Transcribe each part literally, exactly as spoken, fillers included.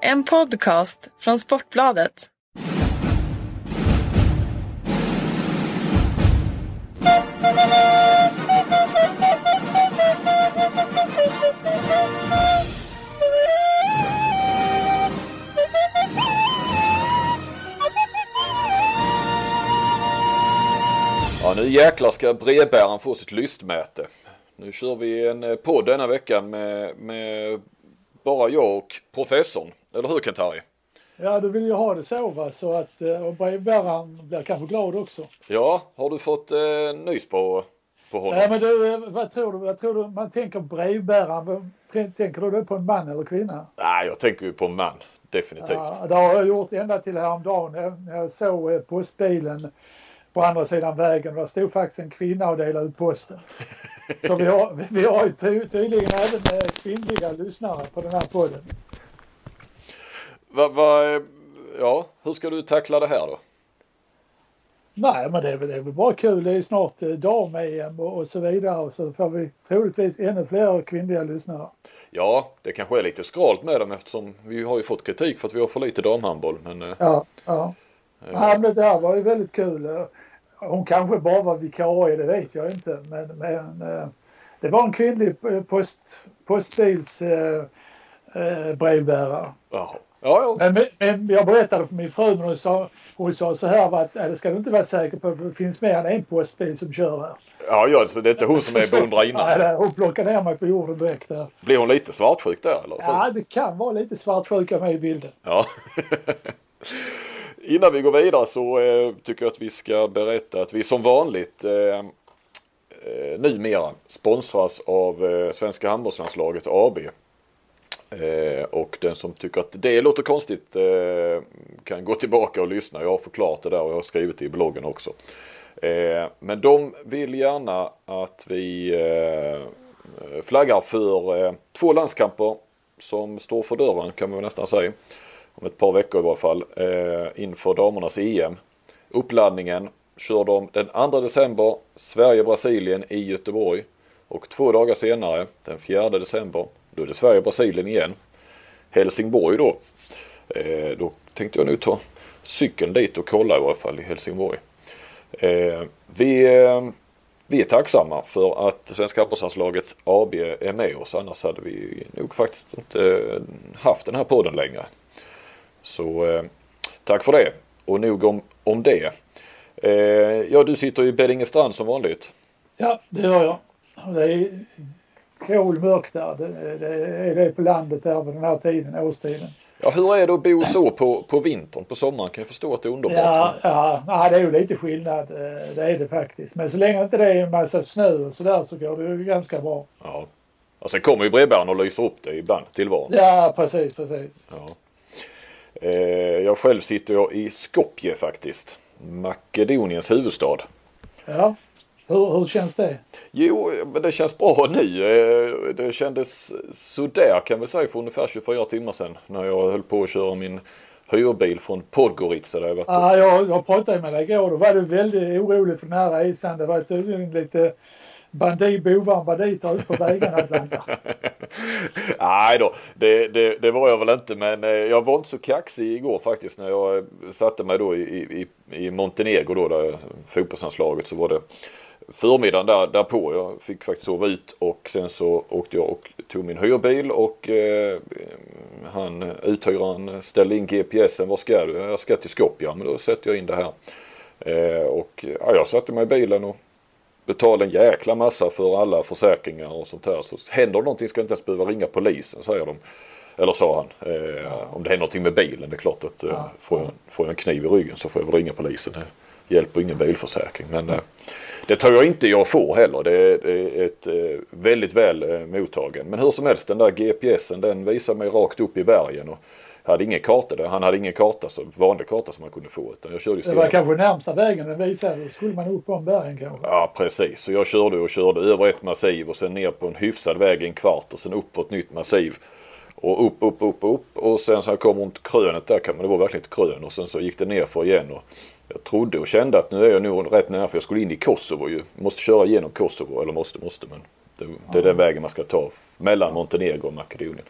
En podcast från Sportbladet. Ja, nu jäklar ska brevbäraren få sitt lystmäte. Nu kör vi en podd denna veckan med, med bara jag och professorn. Eller hur, Kentari? Ja, du vill ju ha det så, va? Så att och brevbäraren blir kanske glad också. Ja, har du fått eh, nys på, på honom? Ja, men du, vad tror du? Vad tror du? Man tänker brevbäraren. Tänker du då på en man eller kvinna? Nej, jag tänker ju på en man. Definitivt. Ja, det har jag gjort ända till häromdagen när jag såg postbilen på andra sidan vägen. Där stod faktiskt en kvinna och delade ut posten. Så vi har, vi har ju ty- tydligen även kvinnliga lyssnare på den här podden. Va, va, ja, hur ska du tackla det här då? Nej, men det är väl, det är väl bara kul. Det är snart dam-E M och, och så vidare. Och så får vi troligtvis ännu fler kvinnliga lyssnare. Ja, det kanske är lite skralt med dem eftersom vi har ju fått kritik för att vi har för lite damhandboll. Men, ja, ja. Ja, men det här var ju väldigt kul. Hon kanske bara var vikarie, det vet jag inte. Men, men det var en kvinnlig post, postbils eh, eh, brevbärare. Ja. Ja, ja. Men, men jag berättade för min fru, men hon sa, hon sa så här, att det ska du inte vara säker på, det finns mer än en postbil som kör här. Ja, ja, så det är inte hon som är beundrad innan. Nej, hon plockar ner mig på jorden direkt där. Blir hon lite svartsjuk där? Eller? Ja, det kan vara lite svartsjuk av mig i bilden. Ja. Innan vi går vidare så eh, tycker jag att vi ska berätta att vi som vanligt eh, eh, numera sponsras av eh, Svenska handelslandslaget A B. Eh, och den som tycker att det låter konstigt eh, kan gå tillbaka och lyssna. Jag har förklarat det där och jag har skrivit det i bloggen också. Eh, men de vill gärna att vi eh, flaggar för eh, två landskamper som står för dörren, kan man nästan säga. Om ett par veckor i varje fall, eh, inför damernas E M. Uppladdningen kör de den andra december, Sverige-Brasilien i Göteborg. Och två dagar senare, den fjärde december, då är det Sverige-Brasilien igen. Helsingborg då. Eh, då tänkte jag nu ta cykeln dit och kolla i varje fall i Helsingborg. Eh, vi, eh, vi är tacksamma för att Svenska handelslandslaget A B är med oss. Annars hade vi nog faktiskt inte haft den här podden längre. Så eh, tack för det. Och nog om, om det. Eh, ja, du sitter i Beddingestrand som vanligt. Ja, det gör jag. Det är kolmörkt där. Det, det är det på landet där vid den här tiden, årstiden. Ja, hur är det att bo så på, på vintern, på sommaren? Kan jag förstå att det är underbart? Ja, ja, ja, det är ju lite skillnad. Det är det faktiskt. Men så länge inte det är en massa snö och sådär så går det ju ganska bra. Ja, och sen kommer ju brevbäraren och lyser upp det ibland tillvaron. Ja, precis, precis. Ja. Jag själv sitter jag i Skopje faktiskt. Makedoniens huvudstad. Ja, hur, hur känns det? Jo, men det känns bra nu. Det kändes sådär kan vi säga för ungefär tjugofyra timmar sedan. När jag höll på att köra min hyrbil från Podgorica. Där jag, ja, jag, jag pratade med dig igår. Då var du väldigt orolig för den här resan. Det var tydligen lite... Bandit, bovar, bandit har ut på vägarna ibland. Nej då, det, det, det var jag väl inte. Men jag var inte så kaxig igår faktiskt. När jag satte mig då i, i, i Montenegro då, där fotbollsanslaget, så var det förmiddagen där, därpå. Jag fick faktiskt sova ut och sen så åkte jag och tog min hyrbil. Och eh, han, uthyraren ställde in G P S-en. Var ska du? Jag ska till Skopje, men då sätter jag in det här. Eh, och ja, jag satte mig i bilen och betala en jäkla massa för alla försäkringar och sånt här. Så händer någonting ska jag inte ens behöva ringa polisen, säger de. Eller sa han. Eh, ja. Om det händer någonting med bilen, det är klart att eh, ja. får, jag, får jag en kniv i ryggen så får jag väl ringa polisen. Det hjälper ingen bilförsäkring. Men eh, det tror jag inte jag får heller. Det är, det är ett eh, väldigt väl eh, mottagen. Men hur som helst, den där G P S-en, den visar mig rakt upp i bergen och hade ingen karta där. Han hade ingen karta, så vanlig karta som man kunde få. Utan jag körde det var kanske närmsta vägen den visade. Skulle man upp på en bergen kanske? Ja, precis. Så jag körde och körde över ett massiv och sen ner på en hyfsad väg en kvart och sen upp på ett nytt massiv. Och upp, upp, upp, upp. Och sen så kom runt krönet där. Men det var verkligen ett krön. Och sen så gick det ner för igen. Och jag trodde och kände att nu är jag nog rätt nära för jag skulle in i Kosovo ju. Måste köra igenom Kosovo. Eller måste, måste. Men det, det är den vägen man ska ta mellan Montenegro och Makedonien.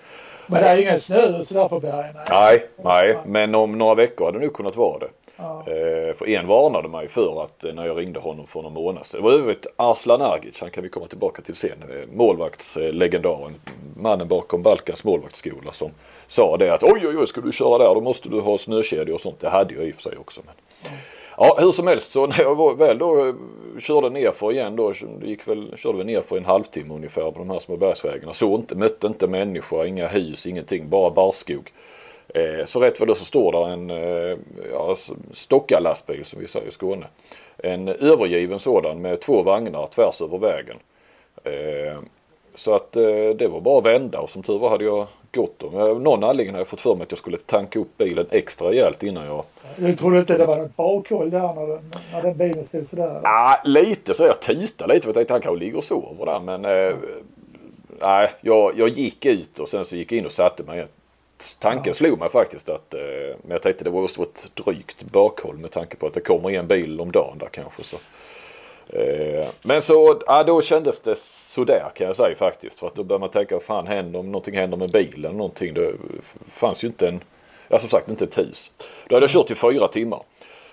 Men det är ingen snö sådär på bergen. Nej. nej, nej. Men om några veckor hade det nog kunnat vara det. Ja. Eh, för en varnade mig för att när jag ringde honom för någon månad sedan. Det var övrigt Arslanagić, han kan vi komma tillbaka till sen. Målvaktslegendaren, mannen bakom Balkans målvaktsskola som sa det att oj, oj, oj, ska du köra där, då måste du ha snökedjor och sånt. Det hade jag i och för sig också, men... Ja, hur som helst, så när jag var, väl då körde ner för igen då, det gick väl, körde vi ner för en halvtimme ungefär på de här små bergsvägarna. Så inte, mötte inte människor, inga hus, ingenting, bara barskog. Eh, så rätt vad då så står där en eh, ja, stockarlastbil som vi säger i Skåne. En övergiven sådan med två vagnar tvärs över vägen. Eh, så att eh, det var bara att vända och som tur var hade jag... gott om. Av någon anledning har jag fått för mig att jag skulle tanka upp bilen extra rejält innan jag... Du trodde inte det var något bakhåll där när den, när den bilen stod sådär? Ah, lite så jag tutade lite för jag tänkte han kanske ligger och sover där men eh, nej, jag, jag gick ut och sen så gick jag in och satte mig. Tanken slog mig faktiskt att eh, men jag tänkte det var just ett drygt bakhåll med tanke på att det kommer en bil om dagen där kanske så. Men så, ja, då kändes det sådär kan jag säga faktiskt. För att då började man tänka, vad fan händer om någonting händer med bilen någonting. Det fanns ju inte en, ja som sagt inte ett hus. Då hade jag kört i fyra timmar.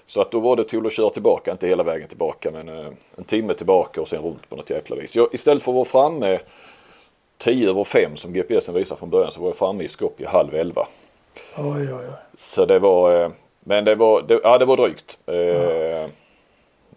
Så att då var det till att köra tillbaka, inte hela vägen tillbaka men en timme tillbaka och sen runt på något jäkla vis. Jag, istället för att vara framme tio över fem som GPSen visar från början så var jag framme i Skopje halv elva. Oj, oj, oj. Så det var, men det var, det, ja det var drygt. Mm.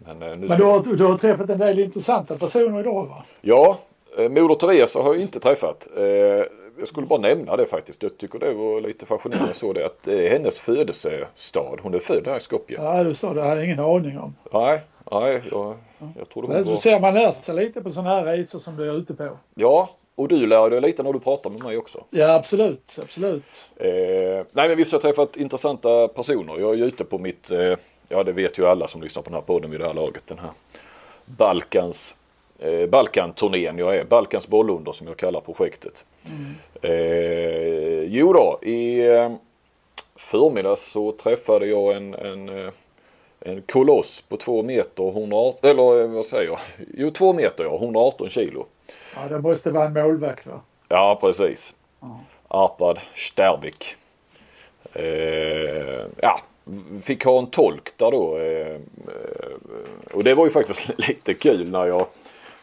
Men, nu Men du, har, du har träffat en del intressanta personer idag va? Ja, eh, Moder Teresa har jag inte träffat. Eh, jag skulle bara nämna det faktiskt. Jag tycker det var lite fascinerande så det att eh, hennes födelsestad, hon är född här i Skopje. Ja, du sa det här, ingen aning om. Nej, nej jag, jag tror det var... Men så ser man läsa lite på sådana här resor som du är ute på. Ja. Och du lär dig lite när du pratar med mig också. Ja, absolut. absolut. Eh, nej, men visst har jag träffat intressanta personer. Jag är ju ute på mitt, eh, ja det vet ju alla som lyssnar på den här podden vid det här laget, den här Balkans, eh, Balkan-turnén jag är. Balkans bollunder som jag kallar projektet. Mm. Eh, jo då, i eh, förmiddags så träffade jag en, en, en koloss på två meter, hundraarton, eller vad säger jag? Jo, två meter, ja, hundraarton kilo. Ja, det måste vara en målvakt va? Ja, precis. Ja. Árpád Sterbik. Eh, ja, fick ha en tolk där då. Eh, och det var ju faktiskt lite kul när jag...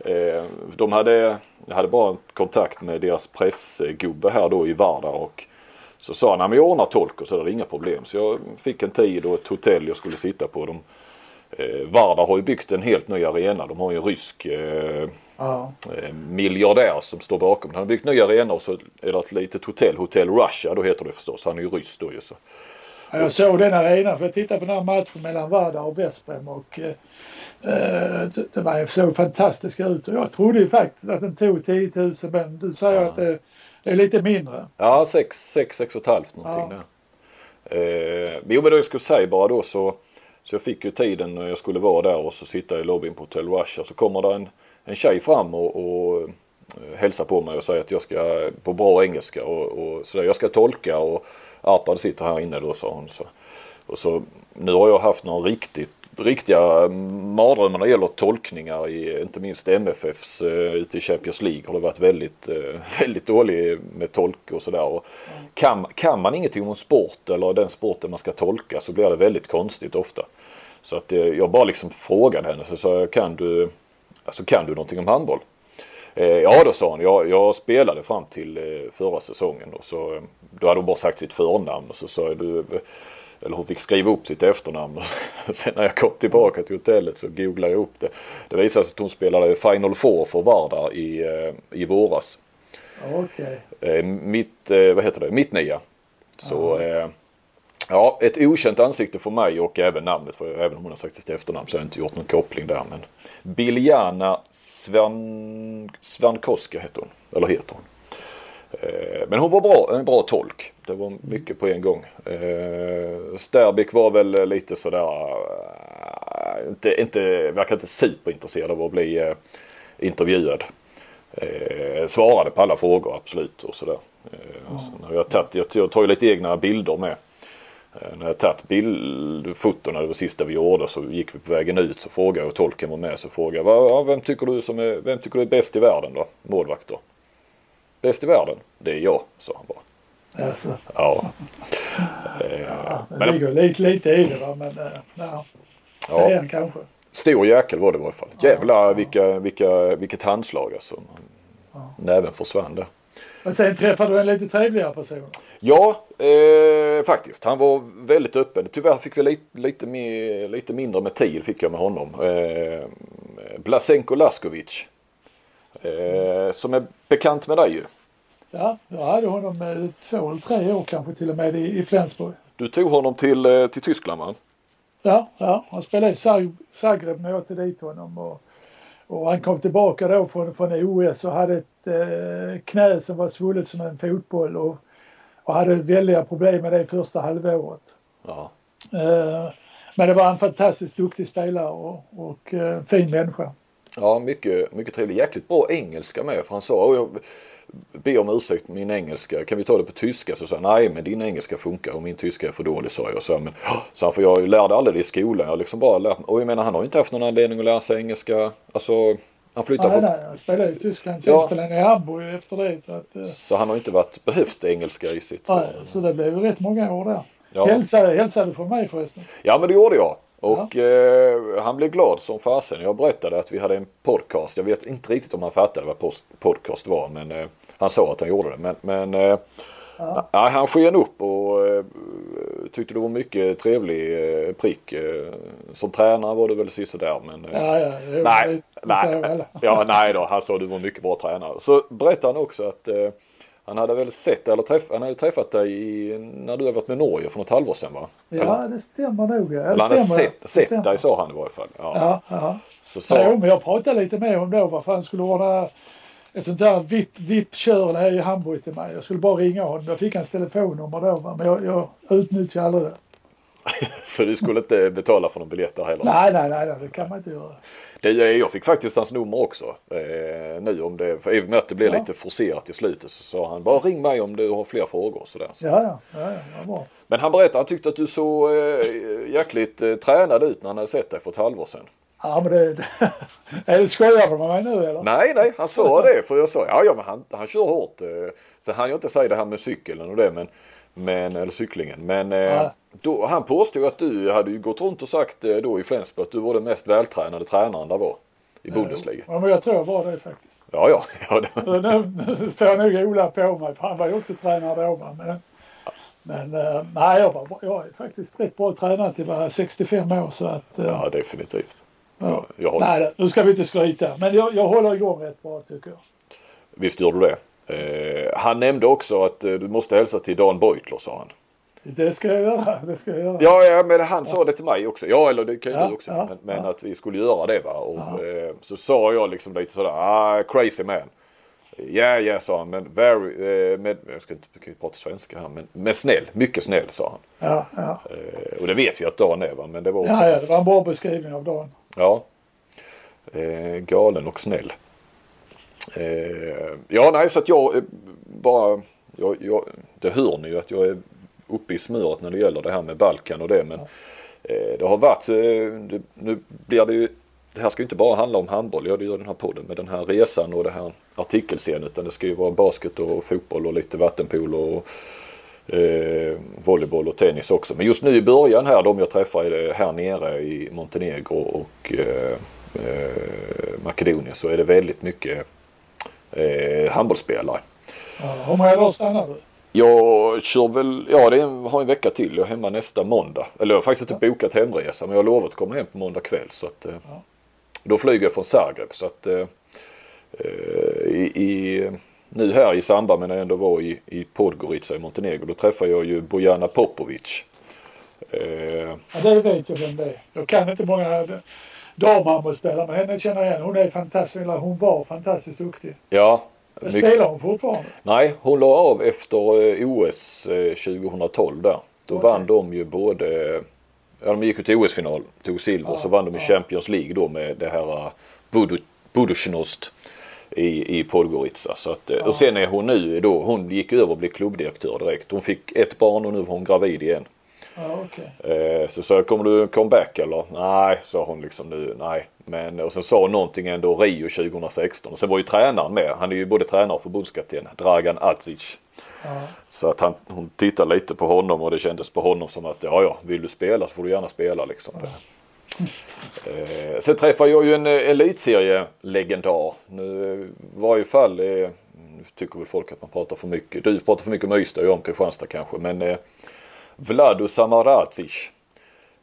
Eh, de hade, jag hade bara kontakt med deras pressgubbe här då i Varda och så sa han, nej men jag ordnar tolk och så är det inga problem. Så jag fick en tid och ett hotell jag skulle sitta på. De, eh, Varda har ju byggt en helt ny arena. De har ju en rysk... Eh, Ja. miljardär som står bakom. Han har byggt nya arenor och så är det ett litet hotell, Hotel Russia då heter det förstås. Han är ju ryss då ju så. Ja, jag såg den arenan för jag tittade på den här matchen mellan Vardar och Veszprém och eh, det var så fantastiska ut och jag trodde ju faktiskt att den tog tio tusen men du säger ja. Att det, det är lite mindre. Ja, sex, sex, sex och ett halvt någonting ja. Där. Eh, jo men då jag skulle säga bara då så, så jag fick ju tiden när jag skulle vara där och så sitta i lobbyn på Hotel Russia så kommer där en En tjej fram och, och hälsar på mig och säger att jag ska på bra engelska och, och sådär. Jag ska tolka och Árpád sitter här inne då, sa hon. Så. Och så nu har jag haft några riktigt, riktiga mardrömmar när det gäller tolkningar i inte minst M F Fs ute i Champions League har det varit väldigt, väldigt dålig med tolk och sådär. Och kan, kan man ingenting om sport eller den sporten man ska tolka så blir det väldigt konstigt ofta. Så att jag bara liksom frågade henne så sa jag kan du... Alltså kan du någonting om handboll? Eh, ja då sa hon, jag, jag spelade fram till eh, förra säsongen då, så då hade hon bara sagt sitt förnamn och så sa du, eller hon fick skriva upp sitt efternamn och sen när jag kom tillbaka till hotellet så googlade jag upp det. Det visade sig att hon spelade Final Four för Vardar i, eh, i våras. Okej. Okay. Eh, mitt, eh, vad heter det? Mitt nya. Så... Eh, Ja, ett okänt ansikte för mig och även namnet, för även om hon har sagt sitt efternamn så har jag inte gjort någon koppling där, men Biljana Svan... Svankoska heter hon, eller heter hon. Eh, men hon var bra, en bra tolk, det var mycket på en gång. Eh, Sterbik var väl lite sådär, äh, inte, inte, verkar inte superintresserad av att bli eh, intervjuad. Eh, svarade på alla frågor, absolut, och sådär. Eh, så jag, tatt, jag, jag tar ju lite egna bilder med. När jag tagit bildfotorna, det var sista vi gjorde, så gick vi på vägen ut så frågade jag och tolken var med så frågade jag vem tycker du som är, vem tycker du är bäst i världen då? Målvakt då. Bäst i världen? Det är jag, sa han bara. Alltså. Ja. Ja, det men, ligger lite, lite i det va, men ja, ja. Det är en kanske. Stor jäkel var det i varje fall. Jävlar ja, ja. Vilka, vilka, vilket handslag alltså. Ja. Näven försvann där. Men sen träffade du en lite trevligare person? Ja, eh, faktiskt. Han var väldigt öppen. Tyvärr fick vi lite, lite, mer, lite mindre med tid fick jag med honom. Eh, Blaženko Lacković. Eh, som är bekant med dig ju. Ja, jag hade honom med två eller tre år kanske till och med i, i Flensburg. Du tog honom till, till Tyskland va? Ja, ja, han spelade i Zagreb när jag till dit honom och, och han kom tillbaka då från, från O S och hade ett eh, knä som var svullet som en fotboll och, och hade väldiga problem med det i första halvåret. Ja. Eh, men det var en fantastiskt duktig spelare och, och eh, fin människa. Ja, mycket, mycket trevlig. Jäkligt bra engelska med för han sa... Oh, jag... be om ursäkt min engelska, kan vi ta det på tyska? Så sa jag, nej men din engelska funkar och min tyska är för dålig, sa jag. Så, men, så för jag lärde aldrig i skolan, jag liksom bara lärde, och jag menar han har ju inte haft någon anledning att lära sig engelska, alltså han flyttade nej, från... Nej, han spelade i Tyskland, sen ja. Spelade han i Hamburg efter det. Så, att, så han har inte varit behövt engelska i sitt... Nej, så, så det blev rätt många år där. Ja. Hälsade, hälsade från mig förresten. Ja men det gjorde jag. Och ja. eh, han blev glad som fasen. Jag berättade att vi hade en podcast. Jag vet inte riktigt om han fattade vad post- podcast var. Men eh, han sa att han gjorde det. Men, men eh, ja. na, han sken upp och eh, tyckte det var mycket trevlig eh, prick. Eh, som tränare var det väl sista där. Men, eh, ja, ja, det nej, det, det nej, ja, nej då. Han sa att du var en mycket bra tränare. Så berättade han också att eh, han hade väl sett eller träff, han hade träffat dig i, när du hade varit med Norge för något halvår sedan va? Ja, eller? Det stämmer nog. Ja, det eller han stämmer, hade sett, sett stämmer. Dig sa han i varje fall. Ja, ja. Så, så. Nej, men jag pratade lite med om då. Vad fan skulle ordna ett sånt där V I P-kör här i Hamburg till mig. Jag skulle bara ringa honom. Jag fick hans telefonnummer då va? Men jag, jag utnyttjade aldrig det. Så du skulle inte betala för någon biljett där heller? Nej, nej, nej, det kan man inte göra. Det, jag fick faktiskt hans nummer också. Eh, nu om det, för i och med att det blev ja. lite forcerat i slutet så sa han, bara ring mig om du har fler frågor. Så där, så. Ja, ja, ja, ja bra. Men han berättade, han tyckte att du såg eh, jäkligt eh, tränad ut när han hade sett dig för ett halvår sedan. Ja, men det... det är det skojar med mig nu, eller? Nej, nej, han sa det. För jag sa, ja, ja men han, han kör hårt. Eh, så han ju inte säga det här med cykeln och det, men... Men, eller cyklingen. Men eh, då, han påstod att du hade ju gått runt och sagt eh, då i Flensburg att du var den mest vältränade tränaren där var i Bundesliga. Ja, men jag tror jag var det faktiskt. Ja, ja. ja det... nu, nu får jag nog Ola på mig, för han var ju också tränare då. Men, ja. men eh, nej, jag var jag är faktiskt rätt bra tränare till bara sextiofem år. Så att, eh, ja, definitivt. Ja. Jag har... Nej, nu ska vi inte skryta. Men jag, jag håller igång rätt bra tycker jag. Visst gör du det? Eh, han nämnde också att eh, du måste hälsa till Dan Beutler, sa han. Det ska jag göra, det ska jag göra. Ja, ja men han sa ja. det till mig också. Ja, eller det kan ju ja, du också. Ja, men men ja. att vi skulle göra det va. Och ja. eh, så sa jag liksom lite sådär, ah, crazy man. Ja, yeah, ja, yeah, sa han. Men very, eh, med, jag ska inte jag kan prata svenska här, men, men snäll, mycket snäll, sa han. Ja, ja. Eh, och det vet vi att Dan är va, men det var också... Ja, ja det var en bra beskrivning av Dan. Ja, eh, galen och snäll. Eh, ja nej så att jag eh, bara jag, jag, det hör ni ju att jag är uppe i smöret när det gäller det här med Balkan och det men eh, det har varit eh, det, nu blir det ju det här ska ju inte bara handla om handboll, jag gör den här podden med den här resan och det här artikelscenen utan det ska ju vara basket och fotboll och lite vattenpool och eh, volleyboll och tennis också men just nu i början här de jag träffar är här nere i Montenegro och eh, eh, Makedonien så är det väldigt mycket Eh, handbollsspelare. Ja, hur många dagar stannar du? Jag kör väl, ja det är, har en vecka till. Jag är hemma nästa måndag. Eller jag har faktiskt inte ja. bokat hemresa men jag har lovat att komma hem på måndag kväll. Så att, eh, ja. Då flyger jag från Zagreb. Så att, eh, i, i, nu här i samband med när jag ändå var i, i Podgorica i Montenegro då träffar jag ju Bojana Popovic. Eh, ja det vet jag vem det är. Jag kan inte många... damhandbollsspelare, men henne känner jag igen. Hon är fantastisk, hon var fantastiskt duktig. Ja. Mycket... Spelar hon fortfarande? Nej, hon la av efter O S tjugotolv där. Då okay. vann de ju både, ja de gick ju till O S-final, tog silver, ah, så vann de i ah. Champions League då med det här Budu... Budućnost i, i Podgorica. Så att, ah. Och sen är hon nu då, hon gick över och blev klubbdirektör direkt. Hon fick ett barn och nu var hon gravid igen. Ja, okay. eh, så sa jag, kommer du comeback eller? Nej, sa hon liksom nu, nej. Men, och sen sa någonting ändå Rio tjugo sexton. Och sen var ju tränaren med. Han är ju både tränare och förbundskapten, Dragan Adzic. Ja. Så att han, hon tittade lite på honom och det kändes på honom som att ja, ja, vill du spela så får du gärna spela liksom. Ja. Eh, sen träffade jag ju en eh, elitserielegender. Nu i varje fall eh, nu tycker väl folk att man pratar för mycket. Du pratar för mycket om Ystad och jag om Kristianstad kanske. Men eh, Vlado Samardžić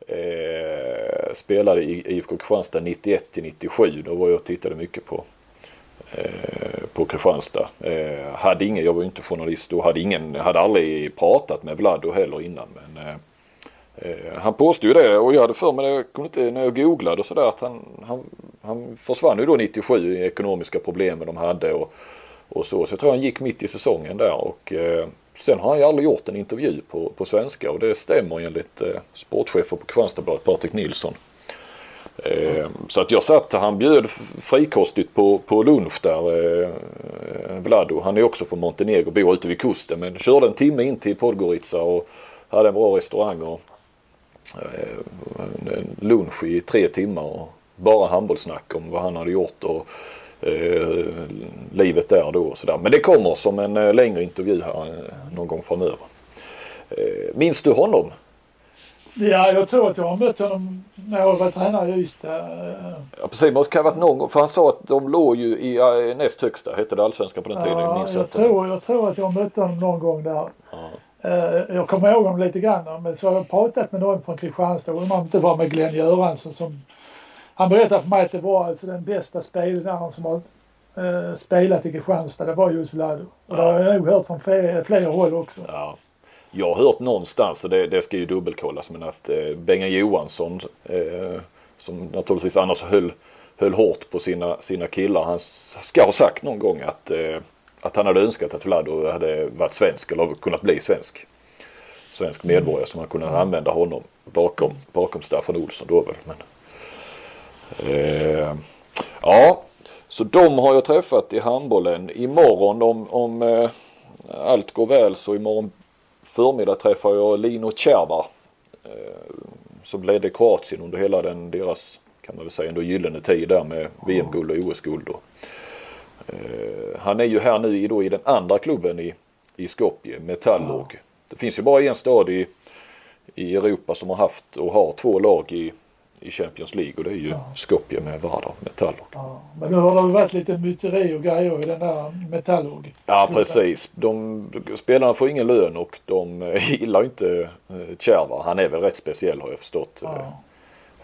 eh, spelade i IFK Kristianstad nittioett till nittiosju. Då var jag och tittade mycket på eh, på Kristianstad. Eh, hade ingen, jag var ju inte journalist och hade ingen, hade aldrig pratat med Vlado heller innan. Men eh, han påstod ju det och jag hade för mig jag kunde inte, när jag googlade och sådär att han, han, han försvann ju då nittiosju i ekonomiska problemen de hade och, och så. Så jag tror han gick mitt i säsongen där och eh, sen har han ju aldrig gjort en intervju på, på svenska och det stämmer enligt eh, sportchefen på Kristianstadsbladet Patrik Nilsson. Eh, så att jag satt, han bjöd frikostigt på, på lunch där eh, Vlado, han är också från Montenegro, bor ute vid kusten men körde en timme in till Podgorica och hade en bra restaurang och lunch i tre timmar och bara handbollssnack om vad han hade gjort och eh, livet där då och sådär. Men det kommer som en eh, längre intervju här eh, någon gång framöver. Eh, minns du honom? Ja, jag tror att jag har mött honom när jag var tränare i Ystad. Ja, precis. Måste ha varit någon gång, för han sa att de låg ju i äh, näst högsta, hette det allsvenskan på den tiden. Ja, minns jag, jag, tror, jag tror att jag mötte honom någon gång där. Ja. Jag kommer ihåg om lite grann, men så har jag pratat med någon från Kristianstad och man inte var med Glenn Göransson som han berättade för mig att det var alltså den bästa spelaren som har eh, spelat i Kristianstad, det var just Vlado. Och ja. Det har jag nog hört från flera, flera håll också. Ja. Jag har hört någonstans, och det, det ska ju dubbelkollas, men att eh, Benga Johansson eh, som naturligtvis annars höll, höll hårt på sina, sina killar, han ska ha sagt någon gång att eh, att han hade önskat att Vlado hade varit svensk eller kunnat bli svensk. Svensk medborgare som man kunde använda honom bakom, bakom Staffan Olsson då väl. Men, eh, ja, så de har jag träffat i handbollen. Imorgon om, om eh, allt går väl så imorgon förmiddag träffar jag Lino Červa eh, som ledde Kroatien under hela den deras, kan man väl säga, ändå gyllene tid där med V M-guld och O S-guld då. Uh, han är ju här nu då i den andra klubben i, i Skopje, Metallurg. Ja. Det finns ju bara en stad i, i Europa som har haft och har två lag i, i Champions League och det är ju ja. Skopje med Vardar, Metallurg. Ja. Men nu har det varit lite myteri och grejer i den där Metallurg. Ja, precis. De, spelarna får ingen lön och de gillar inte Červa. Han är väl rätt speciell har jag förstått. Ja.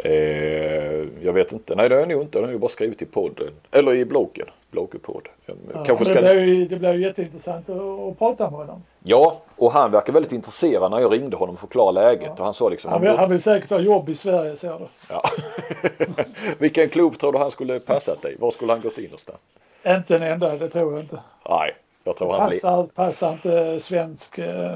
Eh, jag vet inte, nej det har jag nog inte, jag har ju bara skrivit i podden, eller i bloggen, bloggepodd. Ja, kanske det, ska... blev ju, det blev ju jätteintressant att, att prata med honom. Ja, och han verkar väldigt intresserad när jag ringde honom för att förklara läget ja. Och han sa liksom... Han vill, han vill säkert ha jobb i Sverige, säger du. Ja. Vilken klubb tror du han skulle passat dig? Var skulle han gått in någonstans? Inte en enda, det tror jag inte. Nej, jag tror han... Passar, passar inte svensk eh,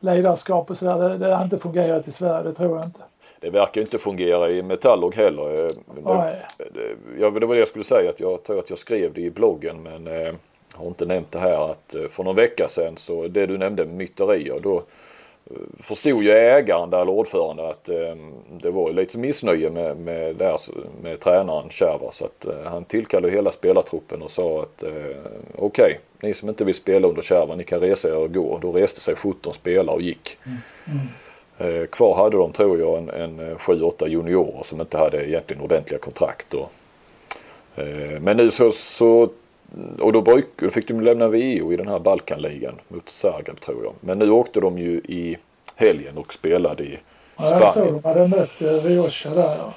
ledarskap och sådär, det, det har inte fungerat i Sverige, det tror jag inte. Det verkar inte fungera i Metallurg heller. Det, det, det var det jag skulle säga, att jag tror att jag skrev det i bloggen men eh, har inte nämnt det här att eh, för någon vecka sedan så det du nämnde myterier då eh, förstod ju ägaren där, eller ordföranden, att eh, det var lite missnöje med, med, där, med tränaren Červa så att eh, han tillkallade hela spelartruppen och sa att eh, okej, okay, ni som inte vill spela under Červa ni kan resa er och gå. Och då reste sig sjutton spelare och gick. Mm. Mm. Kvar hade de tror jag en, en sju åtta juniorer som inte hade egentligen ordentliga kontrakt. Och, eh, men nu så, så och då bruk, fick de lämna V O i den här Balkanligan mot Zagreb tror jag. Men nu åkte de ju i helgen och spelade i Spanien. Ja, jag såg de hade mött Rioja där. Ja.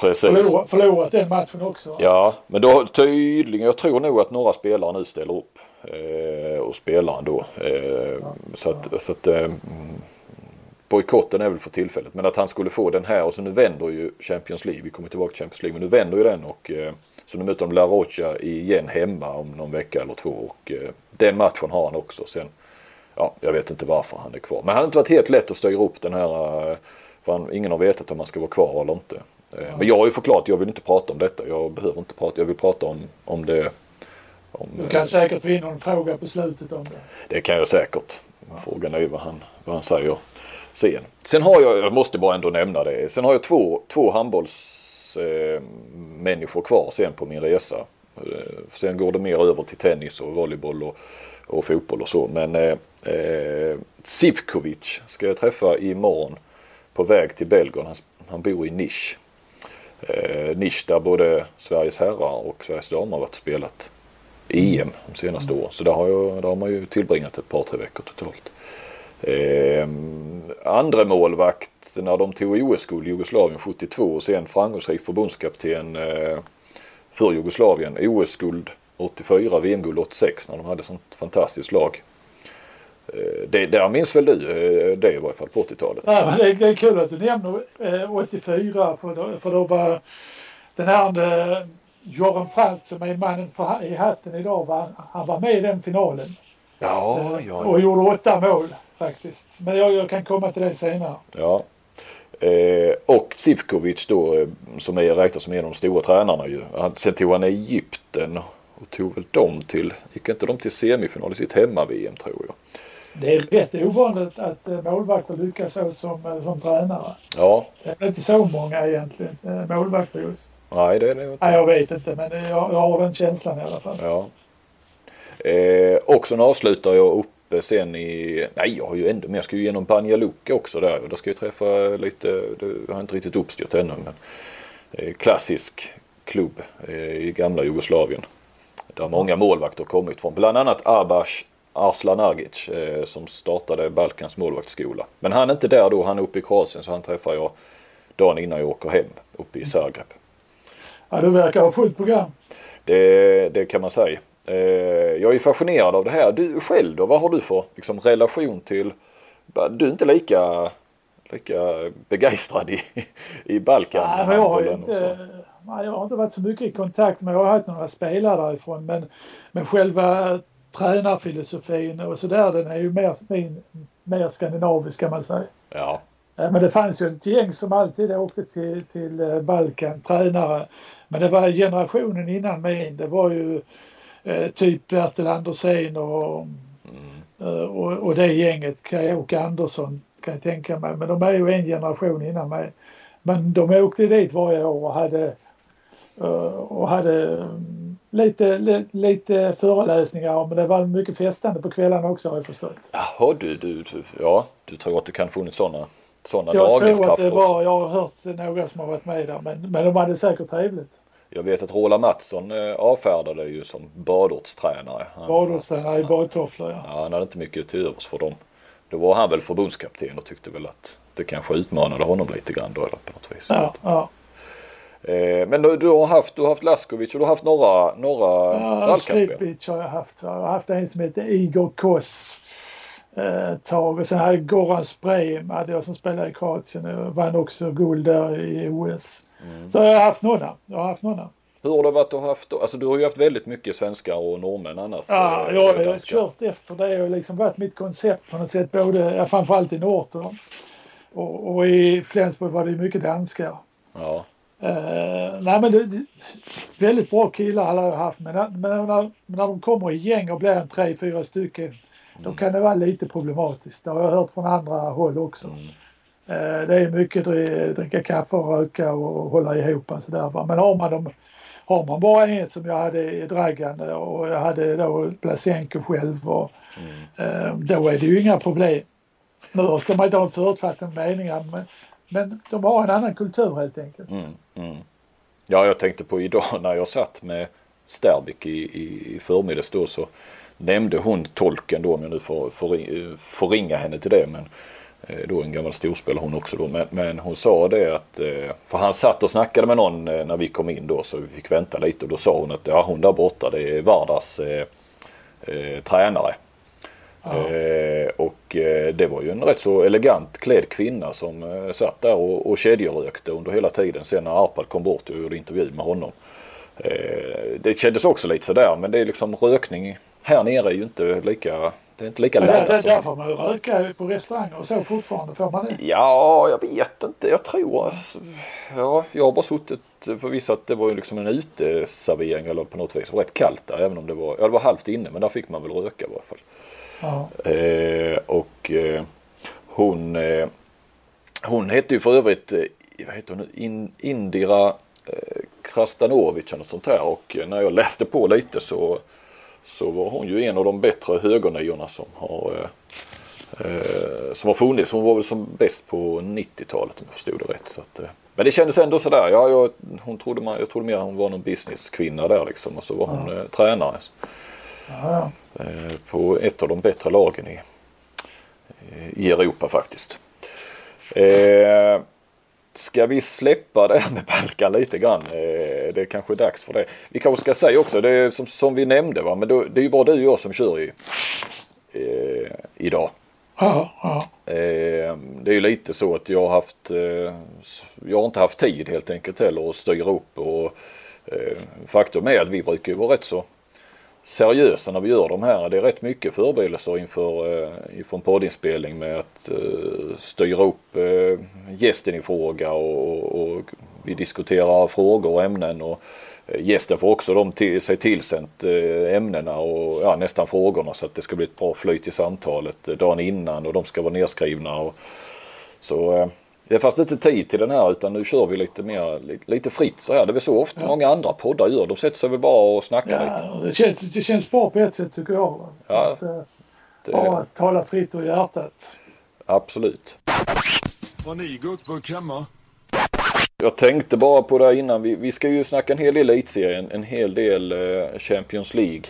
Precis. Förlor, förlorat den matchen också. Ja, men då tydligen, jag tror nog att några spelare nu ställer upp eh, och spelar ändå. Eh, ja, så att... Ja. Så att eh, bojkotten är väl för tillfället, men att han skulle få den här och så nu vänder ju Champions League, vi kommer tillbaka till Champions League, men nu vänder ju den och eh, så nu möter de La Rocha igen hemma om någon vecka eller två och eh, den matchen har han också sen, ja jag vet inte varför han är kvar, men han har inte varit helt lätt att styra upp den här eh, för han, ingen har vetat om han ska vara kvar eller inte eh, ja. Men jag har ju förklarat, jag vill inte prata om detta, jag behöver inte prata, jag vill prata om, om det om, du kan eh, säkert få in någon fråga på slutet om det det kan jag säkert, frågan är ju vad han, vad han säger. sen. Sen har jag, jag måste bara ändå nämna det, sen har jag två, två handbollsmänniskor eh, kvar sen på min resa. Eh, sen går det mer över till tennis och volleyboll och, och fotboll och så. Men eh, eh, Sivković ska jag träffa imorgon på väg till Belgien. Han, han bor i Niš. Eh, Niš där både Sveriges herrar och Sveriges damer har varit spelat E M de senaste åren. Så där har, jag, där har man ju tillbringat ett par tre veckor totalt. Eh, andra målvakt när de tog O S-guld i Jugoslavien sjuttiotvå och sen framgångsrik förbundskapten eh, för Jugoslavien. O S-guld åttiofyra, V M-guld åttiosex när de hade sånt fantastiskt lag. Eh, det, där minns väl du eh, det i varje fall på åttiotalet. Ja, men det, är, det är kul att du nämner eh, åttiofyra för då, för då var den här eh, Göran Falk som är mannen för, i hatten idag var, han var med i den finalen. Ja, ja, ja. Och gjorde åtta mål faktiskt. Men jag, jag kan komma till det senare. Ja. Eh, och Sivković då som är räknas som en av de stora tränarna ju. Han, sen tog han Egypten och tog väl dem till, gick inte de till semifinal i sitt hemma-V M tror jag. Det är rätt ovanligt att målvakter lyckas så som, som tränare. Ja. Det är inte så många egentligen målvakter just. Nej, det är det inte. Nej, jag vet inte men jag, jag har den känslan i alla fall. Ja. Eh, och sen avslutar jag uppe sen i, nej jag har ju ändå, men jag ska ju genom Banja Luka också där och då ska jag träffa lite, det har inte riktigt uppstyrt ännu men eh, klassisk klubb eh, i gamla Jugoslavien där många målvakter kommit från, bland annat Abas Arslanagić eh, som startade Balkans målvaktsskola, men han är inte där då, han är uppe i Kroatien så han träffar jag dagen innan jag åker hem uppe i Zagreb. Ja, du verkar ha fullt program. Det, det kan man säga. Jag är fascinerad av det här. Du själv då, vad har du för liksom, relation till, du är inte lika, lika begeistrad i, i Balkan? Nej, jag har, inte, nej, jag har inte varit så mycket i kontakt med, jag har haft några spelare därifrån men, men själva tränarfilosofin och sådär den är ju mer, mer skandinavisk kan man säga. Ja. Men det fanns ju ett gäng som alltid åkte till, till Balkan, tränare, men det var generationen innan min, det var ju Eh, typ Bertil Andersen och, mm. eh, och, och det gänget, Åke Andersson kan jag tänka mig, men de är ju en generation innan mig, men de åkte dit varje år och hade, eh, och hade lite, li, lite föreläsningar, men det var mycket festande på kvällarna också har jag förstått. Jaha, du, du, du, ja, du tror att det kan funnits sådana sådana dagiskrafter? Jag tror att det var, jag har hört några som har varit med där, men, men de hade säkert trevligt. Jag vet att Roland Mattsson avfärdade ju som badortstränare. Badortstränare i badtofflor, ja. Ja, han hade inte mycket till övers för dem. Då var han väl förbundskapten och tyckte väl att det kanske utmanade honom lite grann då, eller på något vis. Ja, ja. Eh, men du, du har haft, du har haft Lacković och du har haft några, några ja, Skripic har jag haft. Jag har haft en som heter Igor Kos eh, tag. Och sen här Goran Sprem hade jag som spelade i Kroatien och vann också guld där i O S. Mm. Så jag har haft några, jag har haft några. Hur har det varit att ha haft, alltså du har ju haft väldigt mycket svenskar och norrmän annars. Ja, jag har ju kört efter det och liksom varit mitt koncept på något sätt, både, framförallt i Norton och, och i Flensburg var det ju mycket danskar. Ja. Uh, nej men det, väldigt bra killar alla har jag haft, men, men när, när de kommer i gäng och blir en tre, fyra stycken, mm. då kan det vara lite problematiskt, det har jag hört från andra håll också. Mm. Det är mycket att dricka kaffe och röka och hålla ihop och sådär. Men har man, dem, har man bara en som jag hade i Dragan och jag hade då Blaženko själv och, mm. då är det ju inga problem. Nu ska man inte ha förutfattande meningar men, men de har en annan kultur helt enkelt. Mm, mm. Ja, jag tänkte på idag när jag satt med Sterbik i, i, i förmiddags då så nämnde hon tolken då, om jag nu får, får, får ringa henne till det men då en gammal storspelare hon också då men, men hon sa det att, för han satt och snackade med någon när vi kom in då så vi fick vänta lite och då sa hon att ja hon där borta det är Vardas eh, eh, tränare ja. eh, och eh, det var ju en rätt så elegant klädd kvinna som eh, satt där och, och kedjerökte under hela tiden sen när Árpád kom bort och gjorde intervju med honom eh, det kändes också lite sådär men det är liksom rökning här nere är ju inte lika. Det är inte lika lätt. Där, där får man röka på restauranger och så fortfarande får man det. Ja, jag vet inte. Jag tror alltså, ja, jag har bara suttit för vissa att det var ju liksom en uteservering eller på något vis rätt kallt där även om det var, ja, det var halvt inne men där fick man väl röka i alla fall. Ja. Eh, och eh, hon eh, Hon heter ju för övrigt, vad heter hon nu? In, Indira eh, Krastanović och något sånt här. Och när jag läste på lite så, så var hon ju en av de bättre högerniorna som har... Eh, Eh, som har funnits. Hon var väl som bäst på nittiotalet om jag förstod det rätt. Så att, eh. Men det kändes ändå sådär. Ja, jag, hon trodde man, jag trodde mer hon var någon businesskvinna där liksom. Och så var hon mm. eh, tränare. Mm. Eh, på ett av de bättre lagen i, i Europa faktiskt. Eh, ska vi släppa det här med Balkan lite grann? Eh, det är kanske dags för det. Vi kanske ska säga också, det är som, som vi nämnde va. Men då, det är ju bara du och jag som kör i, eh, idag. Ja, ja. Eh, det är ju lite så att jag har haft eh, jag har inte haft tid helt enkelt heller att styra upp och eh, faktum är att vi brukar ju vara rätt så seriösa när vi gör de här. Det är rätt mycket förberedelser inför, eh, inför en poddinspelning med att eh, styra upp eh, gästen i fråga och, och, och vi diskuterar frågor och ämnen och gästen får också de till, sig tillsänt ämnena och ja, nästan frågorna så att det ska bli ett bra flyt i samtalet dagen innan och de ska vara nedskrivna. Och, så det fanns lite tid till den här utan nu kör vi lite mer lite fritt så här. Det är väl så ofta ja. Många andra poddar gör. De sätter sig väl bara och snackar ja, lite. Det känns, det känns bra på ett sätt tycker jag. Ja, att, det... Bara att tala fritt ur hjärtat. Absolut. Har ni guckburk hemma? Jag tänkte bara på det här innan. Vi, vi ska ju snacka en hel del elitserien, en, en hel del eh, Champions League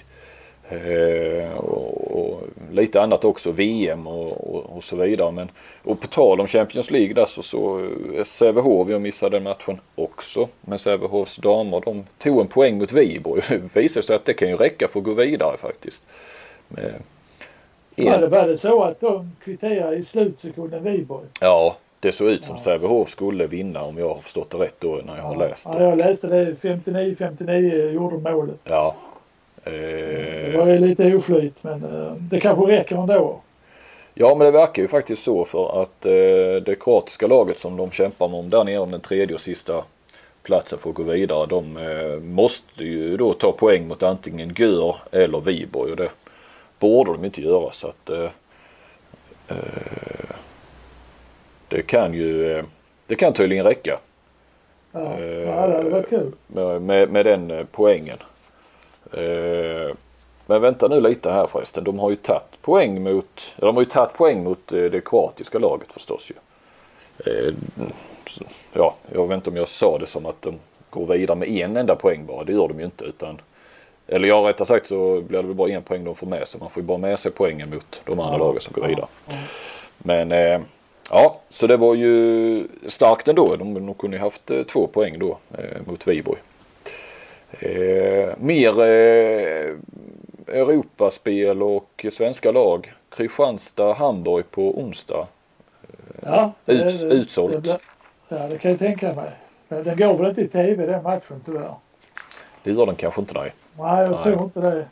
eh, och, och lite annat också, V M och, och, och så vidare. Men, och på tal om Champions League där så, så Sävehof, jag missade den matchen också. Men Sävehofs damer, de tog en poäng mot Viborg. Det visar sig att det kan ju räcka för att gå vidare faktiskt. Men, ja, det var det så att de kvitterar i slutsekunden Viborg. Ja. Det såg ut som Sävehof skulle vinna om jag har förstått det rätt då när jag har läst det. Ja, jag läste det. femtionio femtionio gjorde målet. Ja. Eh... Det var ju lite oflyt men det kanske räcker ändå. Ja, men det verkar ju faktiskt så för att eh, det kroatiska laget som de kämpar med om där nere om den tredje och sista platsen får gå vidare. De eh, måste ju då ta poäng mot antingen Gör eller Viborg och det borde de inte göra så att... Eh, eh... Det kan ju det kan tydligen räcka. Ja, ja det hade varit kul. Med, med, med den poängen. Men vänta nu lite här förresten. De har ju tagit poäng mot de har ju tagit poäng mot det kroatiska laget förstås ju. Ja, jag vet inte om jag sa det som att de går vidare med en enda poäng bara. Det gör de ju inte utan eller jag rättare sagt så blir det väl bara en poäng de får med sig. Man får ju bara med sig poängen mot de andra ja, lagen som går vidare. Ja, ja. Men ja, så det var ju starkt ändå. De, de kunde ju haft eh, två poäng då eh, mot Viborg. Eh, mer eh, Europaspel och svenska lag. Kristianstad, Hamburg på onsdag. Eh, ja, det, ut, det, utsålt. Det, det, ja, det kan jag tänka mig. Men den går väl inte i tv den matchen tyvärr. Det gör den kanske inte, nej. Nej, jag nej. tror inte det.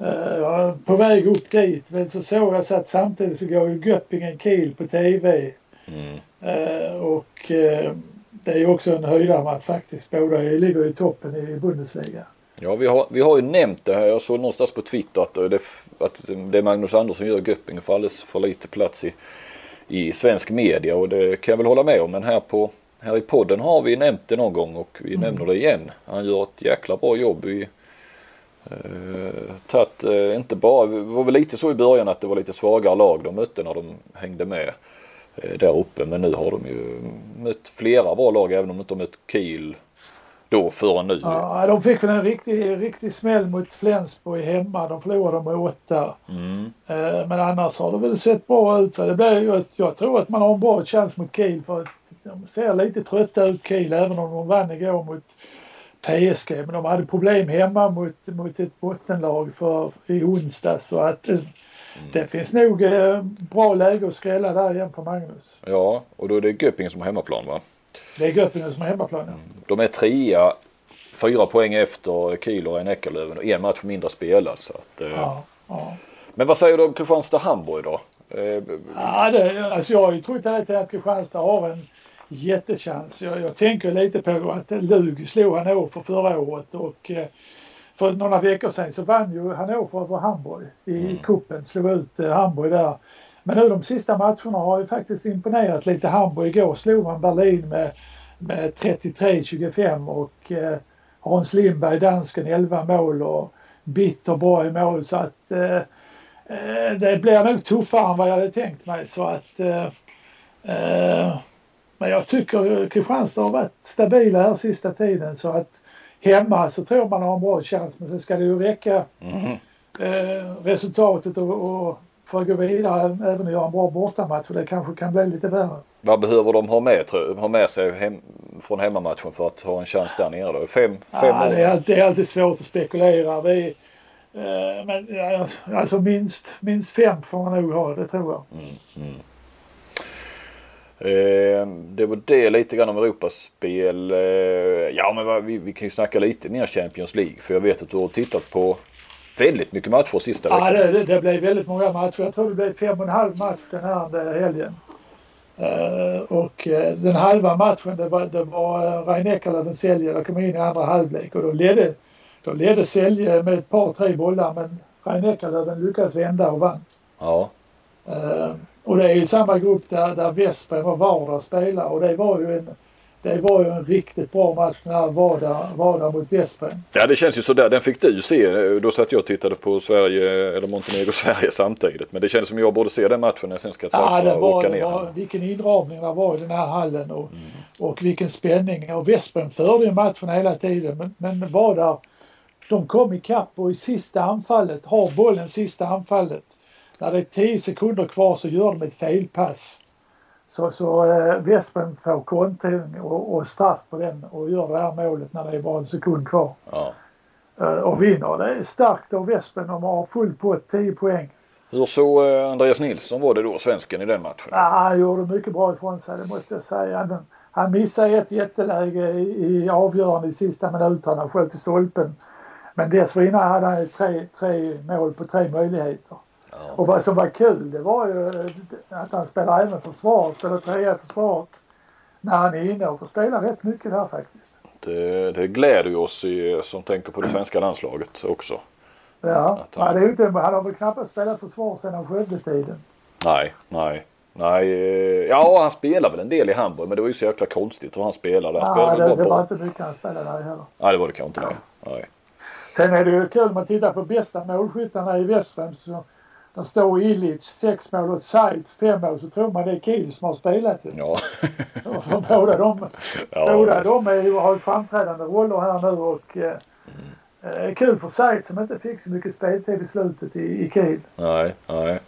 Uh, på väg upp dit men så såg jag så att samtidigt så går ju Göppingen Kiel på tv mm. uh, och uh, det är ju också en höjdarmatch faktiskt, båda ligger i toppen i Bundesliga. Ja vi har, vi har ju nämnt det här, jag såg någonstans på Twitter att det, att det är Magnus Andersson gör Göppingen för alldeles för lite plats i, i svensk media och det kan jag väl hålla med om men här, på, här i podden har vi nämnt det någon gång och vi mm. nämner det igen, han gör ett jäkla bra jobb i Uh, tatt, uh, inte bara, det var väl lite så i början att det var lite svagare lag de mötte när de hängde med uh, där uppe men nu har de ju mött flera bra lag även om de inte har mött Kiel då förrän nu. Ja, de fick väl en riktig, riktig smäll mot Flensburg hemma, de förlorade med åtta mm. uh, men annars har det väl sett bra ut. Det blir ju att, jag tror att man har en bra chans mot Kiel för att de ser lite trötta ut Kiel även om de vann igår mot P S G, men de hade problem hemma mot, mot ett bottenlag för, i onsdag så att mm. det finns nog eh, bra läge att skrälla där igen för Magnus. Ja, och då är det Göppingen som har hemmaplan va? Det är Göppingen som har hemmaplan, ja. Mm. De är trea, fyra poäng efter Kiel och Eckerlöven och en match mindre spelad så att... Eh. Ja, ja. Men vad säger du om Kristianstad-Hamburg då? Eh, ja, det, alltså jag tror inte att Kristianstad har en jättechans. Jag, jag tänker lite på att Lug slog Hannover för förra året och för några veckor sedan så vann ju Hannover över Hamburg i mm. kuppen, slog ut Hamburg där Men nu de sista matcherna har ju faktiskt imponerat lite. Hamburg igår slog man Berlin med, med trettiotre tjugofem och eh, Hans Lindberg, dansken, elva mål och Bitterborg mål. Så att eh, det blir nog tuffare än vad jag hade tänkt mig. Så att, eh, eh, men jag tycker Kristianstad har varit stabila här sista tiden. Så att hemma så tror man har en bra chans. Men sen ska det ju räcka mm. eh, resultatet och, och för att gå vidare, även att göra en bra bortamatch, för det kanske kan bli lite värre. Vad behöver de ha med, tror jag, ha med sig hem, från hemmamatchen för att ha en chans där nere då? Fem, ja, fem det, är, det är alltid svårt att spekulera. Vi, eh, men alltså minst, minst fem får man nog ha, det tror jag. Mm, mm. Eh, det var det lite grann om Europaspel. Eh, ja, men va, vi, vi kan ju snacka lite ner Champions League, för jag vet att du har tittat på väldigt mycket match för sista veckan. Ja, det, det, det blev väldigt många matcher. Jag tror det blev fem och en halv match den här helgen. Uh, och uh, den halva matchen, det var, det var uh, Rhein-Eckerlöf och Selje. De kom in i andra halvlek och då ledde, då ledde Selje med ett par, tre bollar. Men Rhein-Eckerlöf lyckades vända och vann. Ja. Uh, och det är ju samma grupp där, där Veszprém och Vardar spelar. Och det var ju en... Det var ju en riktigt bra match när Varda, Varda mot Veszprém. Ja, det känns ju sådär. Den fick du se. Då satt jag och tittade på Sverige, eller Montenegro och Sverige samtidigt. Men det känns som jag borde se den matchen när jag sen ska ta ja, och var, åka ner. Var, vilken inramning det var i den här hallen och, mm. och vilken spänning. Och Veszprém förde ju matchen hela tiden. Men, men Varda, de kom i kapp och i sista anfallet, har bollen sista anfallet. När det är tio sekunder kvar så gör de ett felpass. Så, så eh, Veszprém får kontring och, och straff på den och gör det här målet när det är bara en sekund kvar. Ja. Eh, och vinner. Det är starkt av Veszprém. De har full på tio poäng. Hur så eh, Andreas Nilsson var det då, svensken, i den matchen? Ja, han gjorde mycket bra ifrån sig, det måste jag säga. Han, han missade ett jätteläge i, i avgörande i sista minuten. Han sköt i stolpen. Men dessförinnan hade han tre, tre mål på tre möjligheter. Och vad som var kul, det var ju att han spelar även försvar, spelar trea försvaret när han är inne och får spela rätt mycket där faktiskt. Det, det gläder ju oss i, som tänker på det svenska landslaget också. Ja, att han... Nej, det är inte, han har väl knappast spelat försvar sedan Skövde-tiden. Nej, nej, nej. Ja, han spelar väl en del i Hamburg, men det var ju så jäkla konstigt hur han spelade. Han spelade nej, det, det var inte mycket han spelade där heller. Nej, det var det kanske inte. Nej. Nej. Sen är det ju kul, man tittar på bästa målskyttarna i Veszprém så... Där står Illich, sex mål och Sajts, fem mål, så tror man det är Kiel som har spelat det. Ja. För båda de, ja, båda de är, har ju framträdande roller här nu och eh, mm. eh, kul för Sajts som inte fick så mycket speltid i slutet i, i Kiel. Nej, nej.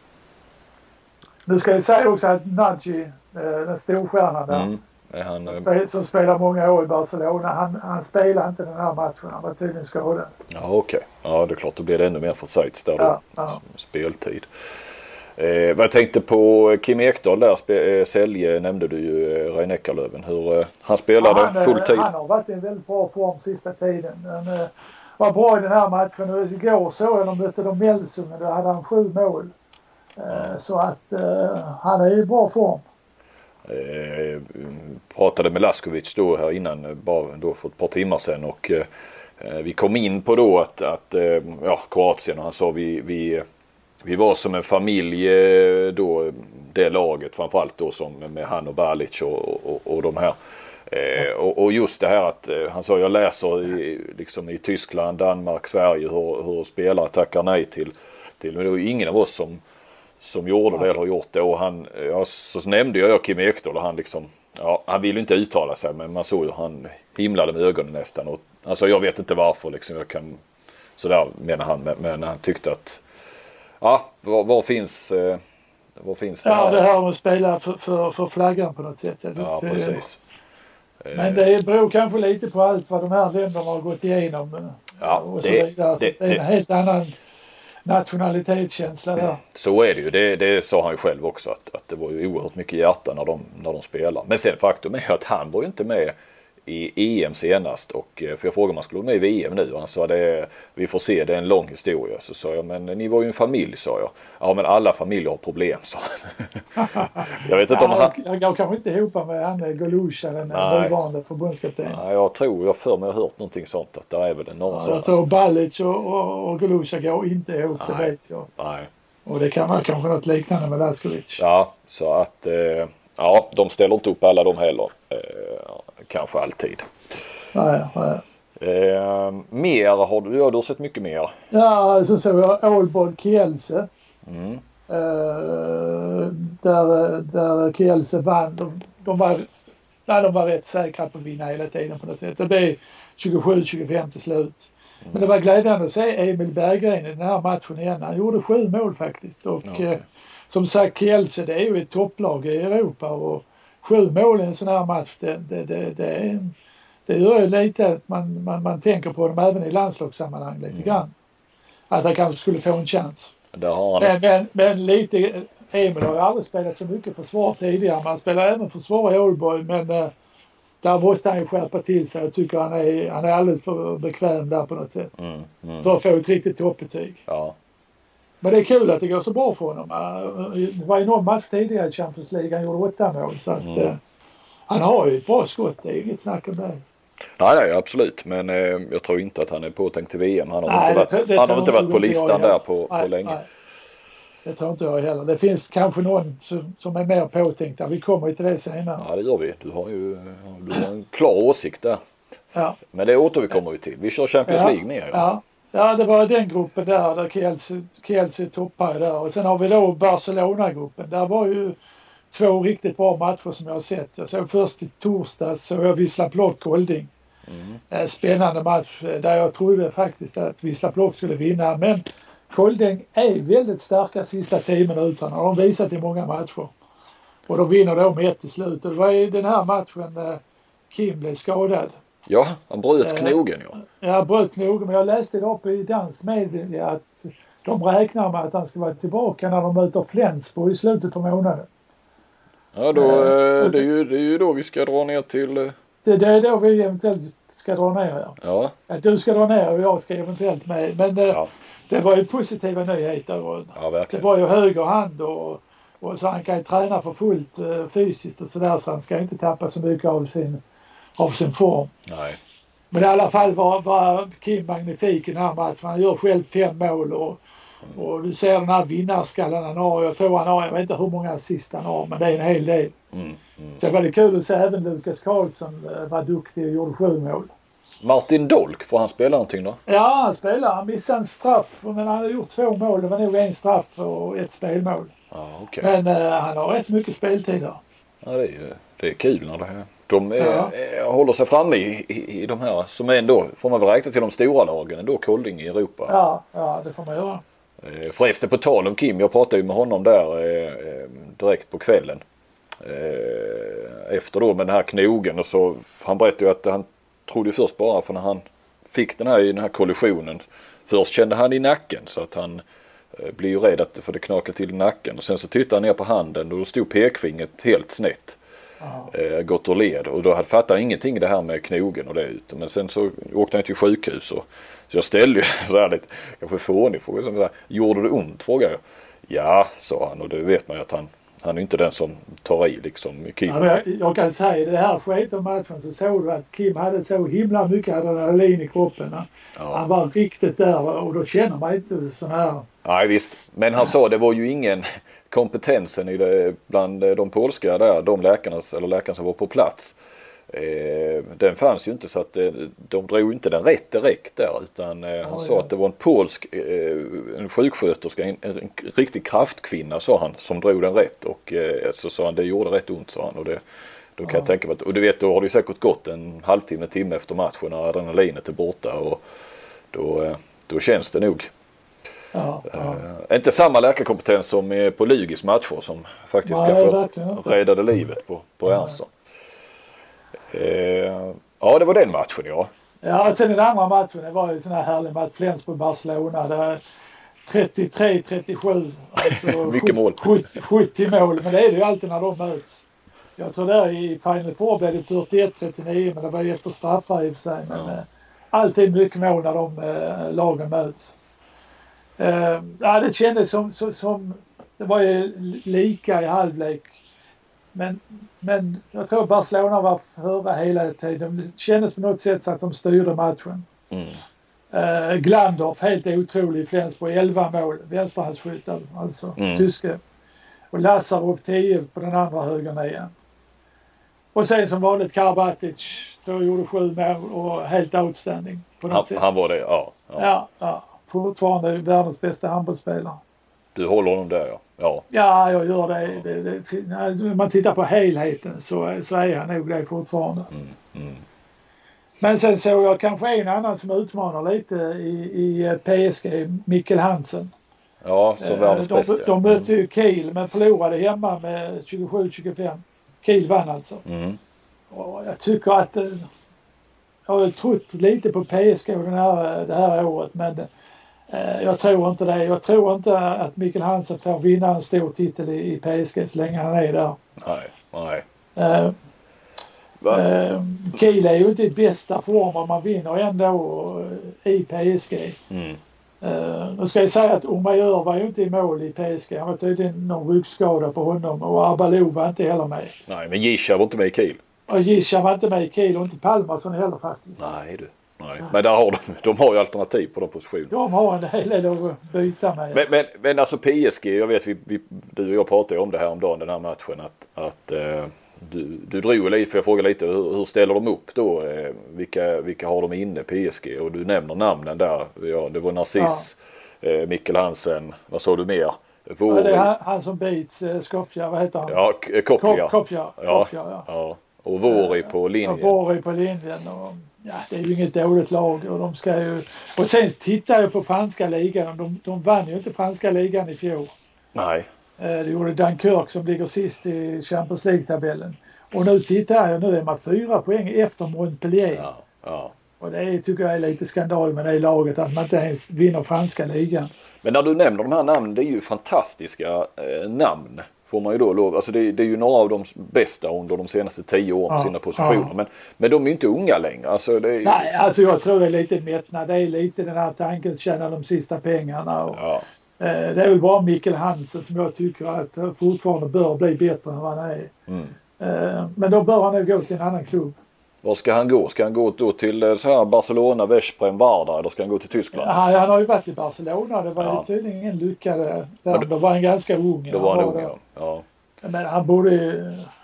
Nu ska jag säga också att Nagy, eh, den storstjärnan där, mm. är han, som, spel, som spelar många år i Barcelona, han, han spelar inte den här matchen, han var tydligen skadad. Ja, okej. Okay. Ja, det är klart, då blir det ännu mer för Sajts där ja, då, ja. Speltid. Eh, vad jag tänkte på Kim Ekdahl där, spe, eh, Selje nämnde du ju, eh, Rhein-Eckerlöven, hur eh, han spelade ja, han, full tid. Han har varit i en väldigt bra form sista tiden. Han eh, var bra i den här matchen och igår så de mötte de Melsungen, då hade han sju mål. Eh, så att eh, han är i bra form. Eh, pratade med Lacković då här innan, bara då för ett par timmar sedan och eh, vi kom in på då att, att eh, ja, Kroatien, och han sa vi, vi, vi var som en familj eh, då, det laget framförallt då som med han och Balic och, och, och de här eh, och, och just det här att eh, han sa jag läser i, liksom i Tyskland, Danmark, Sverige hur, hur spelare tackar nej till, till men det var ju ingen av oss som som gjorde ja. Det eller har gjort det och han ja, så nämnde jag Kim Ekdahl och han liksom ja, han ville inte uttala sig men man såg ju han himlade med ögonen nästan och alltså jag vet inte varför liksom jag kan så där menar han men, men han tyckte att ja, var, var finns eh, var finns det här? Ja, det här med att spela för, för, för flaggan på något sätt. Ja, det, precis. Men det beror kanske lite på allt vad de här länderna har gått igenom ja, och så det, vidare. Så det, det är en det. Helt annan nationalitetskänsla där. Så är det ju. Det, det sa han ju själv också att, att det var ju oerhört mycket hjärta när de, när de spelar. Men sen faktum är att han var ju inte med i E M senast och för jag frågade om han skulle vara med i V M nu och han sa det, vi får se, det är en lång historia. Så sa jag, men ni var ju en familj, sa jag. Ja, men alla familjer har problem, sa han. Jag vet inte om han... Jag, jag kanske inte ihop med han Golusha, den nuvarande förbundskapten. Nej, jag tror, jag för mig har hört någonting sånt att det är väl en någon ja, sån. Jag tror Balic och, och, och Golusha går inte ihop, nej, det vet jag. Nej. Och det kan vara kanske något liknande med Lacković. Ja, så att eh, ja, de ställer inte upp alla de heller. Eh, kanske alltid. Nej, nej. Eh, mer har du, ja, du har sett mycket mer. Ja, så såg jag Aalborg Kielse. Mm. Eh, där där Kielse vann. De, de var nej, de var rätt säkra på att vinna hela tiden på något sätt. Det blev tjugosju tjugofem till slut. Mm. Men det var glädjande att se Emil Berggren i den här matchen igen. Han gjorde sju mål faktiskt. Och okay. eh, som sagt, Kielce, det är ju ett topplag i Europa. Och sju mål i en sån här match, det, det, det, det, är, det gör ju lite att man, man, man tänker på dem även i landslagssammanhang lite mm. grann. Att han kanske skulle få en chans. Det har han. Men, men, men lite, Emil har ju aldrig spelat så mycket försvar tidigare. Man spelar även försvar i Aalborg, men... Eh, där måste han ju skärpa till sig. Jag tycker han är, han är alldeles för bekväm där på något sätt. Mm, mm. För att få ett riktigt toppbetyg. Ja. Men det är kul att det går så bra för honom. Det var ju någon match tidigare i Champions League. Han gjorde åtta mål. Så att, mm. eh, han har ju ett bra skott. Det är inget snack om det. Nej, nej absolut. Men eh, jag tror inte att han är påtänkt till V M. Han har nej, inte varit, det, han har inte varit på listan där på, nej, på länge. Nej. Det tror inte jag heller. Det finns kanske någon som, som är mer påtänkt. Vi kommer ju till det senare. Ja, det gör vi. Du har ju du har en klar åsikt där. Ja. Men det återkommer vi till. Vi kör Champions League ner. Ja. Ja, det var den gruppen där, där Kielce, Kielce toppar där. Och sen har vi då Barcelona-gruppen. Där var ju två riktigt bra matcher som jag har sett. Jag såg först i torsdags så jag Wisla Plock-Holding. Mm. Spännande match där jag trodde faktiskt att Wisla Plock skulle vinna. Men... Kolding är väldigt starka sista tio minuterna. De har visat i många matcher. Och de vinner då med ett till slut. Och det var i den här matchen Kim blev skadad. Ja, han bröt knogen. Ja, ja bröt knogen. Men jag läste idag på i dansk media att de räknar med att han ska vara tillbaka när de möter Flensburg i slutet på månaden. Ja, då, äh, det, är ju, det är ju då vi ska dra ner till... Det, det är då vi eventuellt ska dra ner. Ja. Ja. Att du ska dra ner och jag ska eventuellt med. Men... Ja. Det var ju positiva nyheter. Ja, det var ju höger hand och, och så han kan ju träna för fullt eh, fysiskt och sådär så han ska inte tappa så mycket av sin, av sin form. Nej. Men i alla fall var, var Kim magnifik i den här matchen. Han gör själv fem mål och, och du ser den här vinnarskallen han har. Jag tror han har, jag vet inte hur många assist han har men det är en hel del. Mm, mm. Så det var det kul att se även Lukas Karlsson var duktig och gjorde sju mål. Martin Dolk, får han spela någonting då? Ja, han spelar. Han missade en straff. Men han har gjort två mål. Det var nog en straff och ett spelmål. Ja, okay. Men eh, han har rätt mycket speltid då. Ja, det är, det är kul när det här. De är, ja. är, håller sig framme i, i, i de här som ändå, får man väl räkna till de stora lagen ändå, Kolding i Europa. Ja, ja det får man göra. Eh, förresten på tal om Kim, jag pratade ju med honom där eh, direkt på kvällen. Eh, efter då med den här knogen och så, han berättade ju att han trodde först bara för när han fick den här, den här kollisionen. Först kände han i nacken så att han eh, blev ju rädd att för det knakade till nacken. Och sen så tittade han ner på handen och då stod pekfingret helt snett. Eh, gått och led. Och då hade fattade han ingenting det här med knogen och det ute. Men sen så åkte han till sjukhus. Och, så jag ställde ju så här lite kanske fånig fråga. Så där, gjorde det ont? Frågade jag. Ja, sa han. Och det vet man ju att han Han är inte den som tar i liksom Kim. Ja, jag, jag kan säga, det här sket om matchen så såg du att Kim hade så himla mycket adrenalin i kroppen. Ja. Han var riktigt där och då känner man inte sån här. Nej visst, men han sa det var ju ingen kompetensen i det, bland de polska där, de läkarna eller läkarna som var på plats. Eh, den fanns ju inte så att eh, de drog inte den rätt direkt där utan eh, han oh, sa ja. att det var en polsk eh, en sjuksköterska en, en, en riktig kraftkvinna sa han som drog den rätt och eh, så sa han det gjorde rätt ont sa han och det, då kan oh. jag tänka mig att, och du vet då har det ju säkert gått en halvtimme, en timme efter matchen när adrenalinet är borta och då, eh, då känns det nog ja, ja. Eh, inte samma läkarkompetens som eh, på Lugis matcher som faktiskt Nej, kan få räddade livet på, på Ernst. Eh, ja, det var den matchen, ja. Ja, och sen den andra matchen, det var ju sån här härlig match, Flensburg-Barcelona, där trettiotre trettiosju, alltså mycket mål. sjuttio, sjuttio mål, men det är det ju alltid när de möts. Jag tror där i Final Four blev det fyrtioett trettionio, men det var ju efter straffar i och för sig, men ja. eh, alltid mycket mål när de eh, lagen möts. Eh, ja, det kändes som, som, som, det var ju lika i halvlek. Men, men jag tror Barcelona var förra hela tiden. Det kändes på något sätt så att de styrde matchen. Mm. Eh, Glandorf, helt otrolig i Flensburg, elva mål, vänsterhandsskytt alltså, mm. tyske. Och Lazarov tio på den andra högern igen. Och sen som vanligt Karabatić, då gjorde sju mål och helt outstanding på något han, sätt. Han var det, ja. Ja, ja, ja. Fortfarande världens bästa handbollsspelare. Du håller honom där, ja. Ja, ja jag gör det. det, det när man tittar på helheten så, så är han nog det fortfarande. Mm, mm. Men sen såg jag kanske en annan som utmanar lite i, i P S G, Mikkel Hansen. Ja, som världens bästa. De, de mötte ju Kiel men förlorade hemma med tjugosju tjugofem. Kiel vann alltså. Mm. Och jag tycker att... Jag har trott lite på P S G den här, det här året, men eh, jag tror inte det. Jag tror inte att Mikkel Hansen får vinna en stor titel i, i P S G så länge han är där. Nej, nej. Eh, eh, Kiel är ju inte i bästa form om man vinner ändå i P S G. Mm. Eh, då ska jag säga att Omajör var ju inte i mål i P S G. Han var tydligen någon ryggskada på honom och Arbalov var inte heller med. Nej, men Gisha var inte med i Kiel. Och Gisha var inte med i Kiel och inte Palmarsson heller faktiskt. Nej du, nej. Nej. Men där har de, de har ju alternativ på de positionerna. De har en hel del att byta med. Men, men, men alltså P S G, jag vet vi, vi, du och jag pratade om det här om dagen den här matchen att, att eh, du, du drog lite, för jag frågade lite hur, hur ställer de upp då? Eh, vilka, vilka har de inne P S G? Och du nämner namnen där. Ja, det var Narciss, ja. eh, Mikkel Hansen, vad sa du mer? Vår... Ja, det är han, han som bits, eh, Skopje, vad heter han? Ja, Kopja. Kopja, Kopja, ja. Kopja, ja. ja. Och Våri på linjen. Och Våri på linjen. Och, ja, det är ju inget dåligt lag. Och, de ska ju, och sen tittar jag på franska ligan. De, de vann ju inte franska ligan i fjol. Nej. Det gjorde Dunkirk som ligger sist i Champions League-tabellen. Och nu tittar jag. Nu är man fyra poäng efter Montpellier. Ja, ja. Och det är, tycker jag är lite skandal med det laget. Att man inte ens vinner franska ligan. Men när du nämner de här namnen. Det är ju fantastiska eh, namn. Får man ju då lov, alltså det, det är ju några av de bästa under de senaste tio åren på ja, sina positioner. Ja. Men, men de är ju inte unga längre. Alltså det är... Nej, alltså jag tror det är lite mättnad. Det är lite den här tanken att tjäna de sista pengarna. Och, ja. eh, det är väl bara Mikkel Hansen som jag tycker att fortfarande bör bli bättre än vad han är. Mm. Eh, men då bör han nog gå till en annan klubb. Var ska han gå? Ska han gå då till så här Barcelona, Veszprém, Vardar eller ska han gå till Tyskland? Ja, han har ju varit i Barcelona. Det var ja. ju tydligen ingen lyckade. Där. Då var han ganska ung. Då var han, han var ung, ja. Men han borde...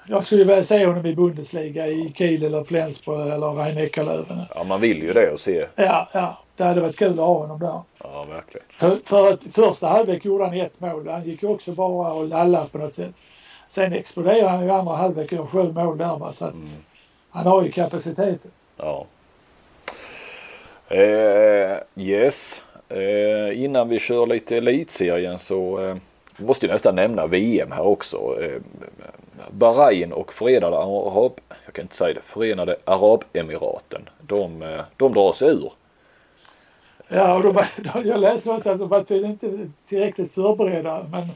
Jag skulle väl se honom i Bundesliga, i Kiel eller Flensburg eller Rhein-Neckar-Löwen. Ja, man vill ju det och se. Ja, ja. Det hade varit kul att ha honom där. Ja, verkligen. För, för att första halvlek gjorde han ett mål. Han gick också bara och lallade på något sätt. Sen exploderade han ju andra halvlek och sju mål där. Va? Så att... Mm. Han har ju kapaciteten. Ja. Eh, yes. Eh, innan vi kör lite elitserien så eh, måste jag nästan nämna V M här också. Eh, Bahrain och Förenade Arab, jag kan inte säga det, Förenade Arabemiraten. De, de drar sig ur. Ja, och de var, de, jag läste också att de var tydligen inte tillräckligt förberedda, men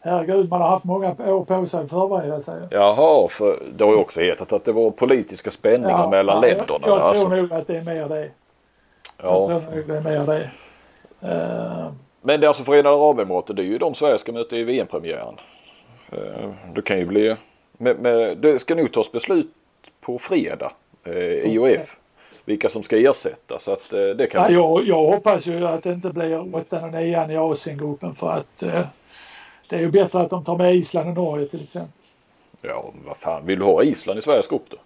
herregud, man har haft många år på sig att förbereda sig. Jaha, för det har ju också hetat att det var politiska spänningar ja, mellan ja, länderna. Jag, jag alltså. tror nog att det är mer det. Ja. Jag tror nog det är mer det. Uh... Men det är alltså Förenade Arabemiraten, det är ju de Sverige ska möta i V M-premiären. Uh, det kan ju bli... Men, men, det ska nog tas beslut på fredag, uh, I O F. Okay. Vilka som ska ersätta. Så att, uh, det kan ja, jag, jag hoppas ju att det inte blir åttan och nian i Asiengruppen för att... Uh, Det är ju bättre att de tar med Island och Norge till exempel. Ja, vad fan. Vill du ha Island i Sveriges grupp då?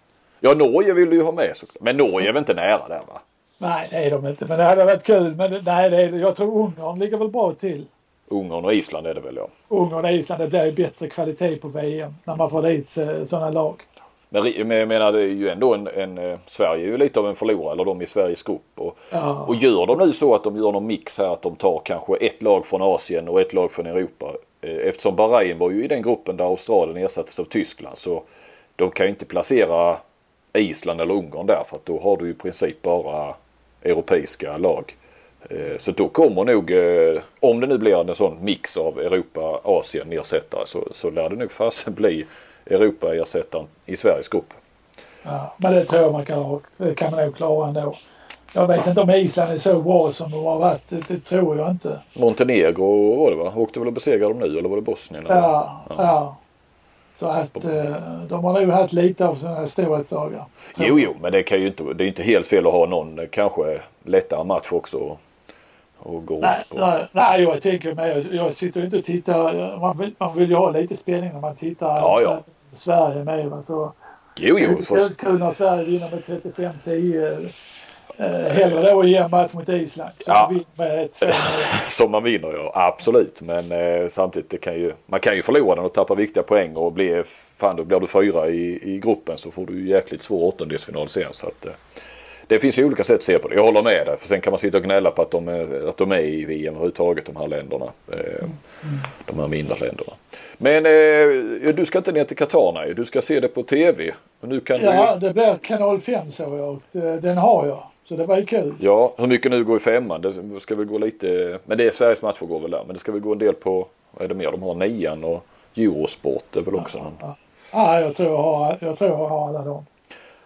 Ja, Norge vill du ju ha med såklart. Men Norge är väl inte nära där va? Nej, det är de inte. Men det hade varit kul. Men nej, det är, jag tror Ungern ligger väl bra till. Ungern och Island är det väl, ja. Ungern och Island, det blir ju bättre kvalitet på V M när man får dit sådana lag. Men, men jag menar, det är ju ändå en, en... Sverige är ju lite av en förlorare, eller de i Sveriges grupp. Och, ja. och gör de nu så att de gör någon mix här, att de tar kanske ett lag från Asien och ett lag från Europa... Eftersom Bahrain var ju i den gruppen där Australien ersattes av Tyskland så de kan ju inte placera Island eller Ungern där för att då har du ju i princip bara europeiska lag. Så då kommer nog, om det nu blir en sån mix av Europa-Asien-ersättare så, så lär det nog fast bli Europa-ersättaren i Sveriges grupp. Ja, men det tror jag man kan, kan man nog klara ändå. Jag vet inte om Island är så bra som de har varit. Det, det tror jag inte. Montenegro var det va? Åkte väl och besegrade dem nu? Eller var det Bosnien? Eller? Ja, ja. ja. Så att eh, de har nog haft lite av sådana här storhetssaga. Jo, jo, men det kan ju inte, det är inte helt fel att ha någon kanske lättare match också och, och gå nej, upp. Och... Nej, nej, jag tänker mig, jag, jag sitter inte och tittar, man vill, man vill ju ha lite spänning när man tittar ja, ja. På Sverige med. Så, jo, jo. Det är helt kul när Sverige vinner med trettiofem tio. Hellre då igen match mot Island som, ja. Vinner ett, som man vinner, ja, absolut. Men eh, samtidigt det kan ju, man kan ju förlora den och tappa viktiga poäng och bli, fan då blir du fyra i, i gruppen så får du jäkligt svår åttondelsfinal sen. Så att, eh, det finns ju olika sätt att se på det, jag håller med där. För sen kan man sitta och gnälla på att de är, att de är i V M överhuvudtaget, de här länderna, eh, mm. de här mindre länderna. Men eh, du ska inte ner till Katarna, du ska se det på tv. Och nu kan ja, du... det blir kanal fem så jag, den har jag. Så det var ju kul. Ja, hur mycket nu går i femman? Det ska väl gå lite... Men det är Sveriges match går väl där. Men det ska väl gå en del på... Vad är det mer? De har nian och Eurosport är väl också. Ja, någon... ja. ja jag, tror jag, har, jag tror jag har alla dem.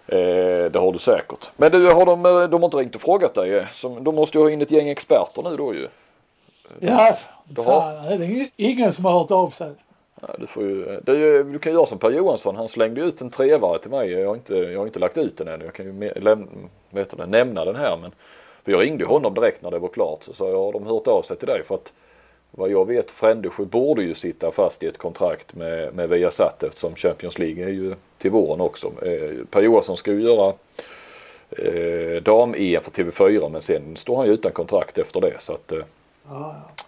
Eh, det har du säkert. Men du, har de, de har inte ringt och frågat dig. De måste ju ha in ett gäng experter nu då ju. De, ja, de har... fan, det är ingen som har hört av sig. Ja, du, får ju, du, du kan göra som Per Johansson, han slängde ut en trevare till mig, jag har inte, jag har inte lagt ut den än, jag kan ju me, läm, vet inte, nämna den här, men för jag ringde honom direkt när det var klart så sa jag, har de hört av sig till dig? För att vad jag vet, Frändersjö borde ju sitta fast i ett kontrakt med, med Viasat eftersom Champions League är ju till våren också. Per Johansson ska ju göra eh, dam-E för T V fyra men sen står han ju utan kontrakt efter det så att eh,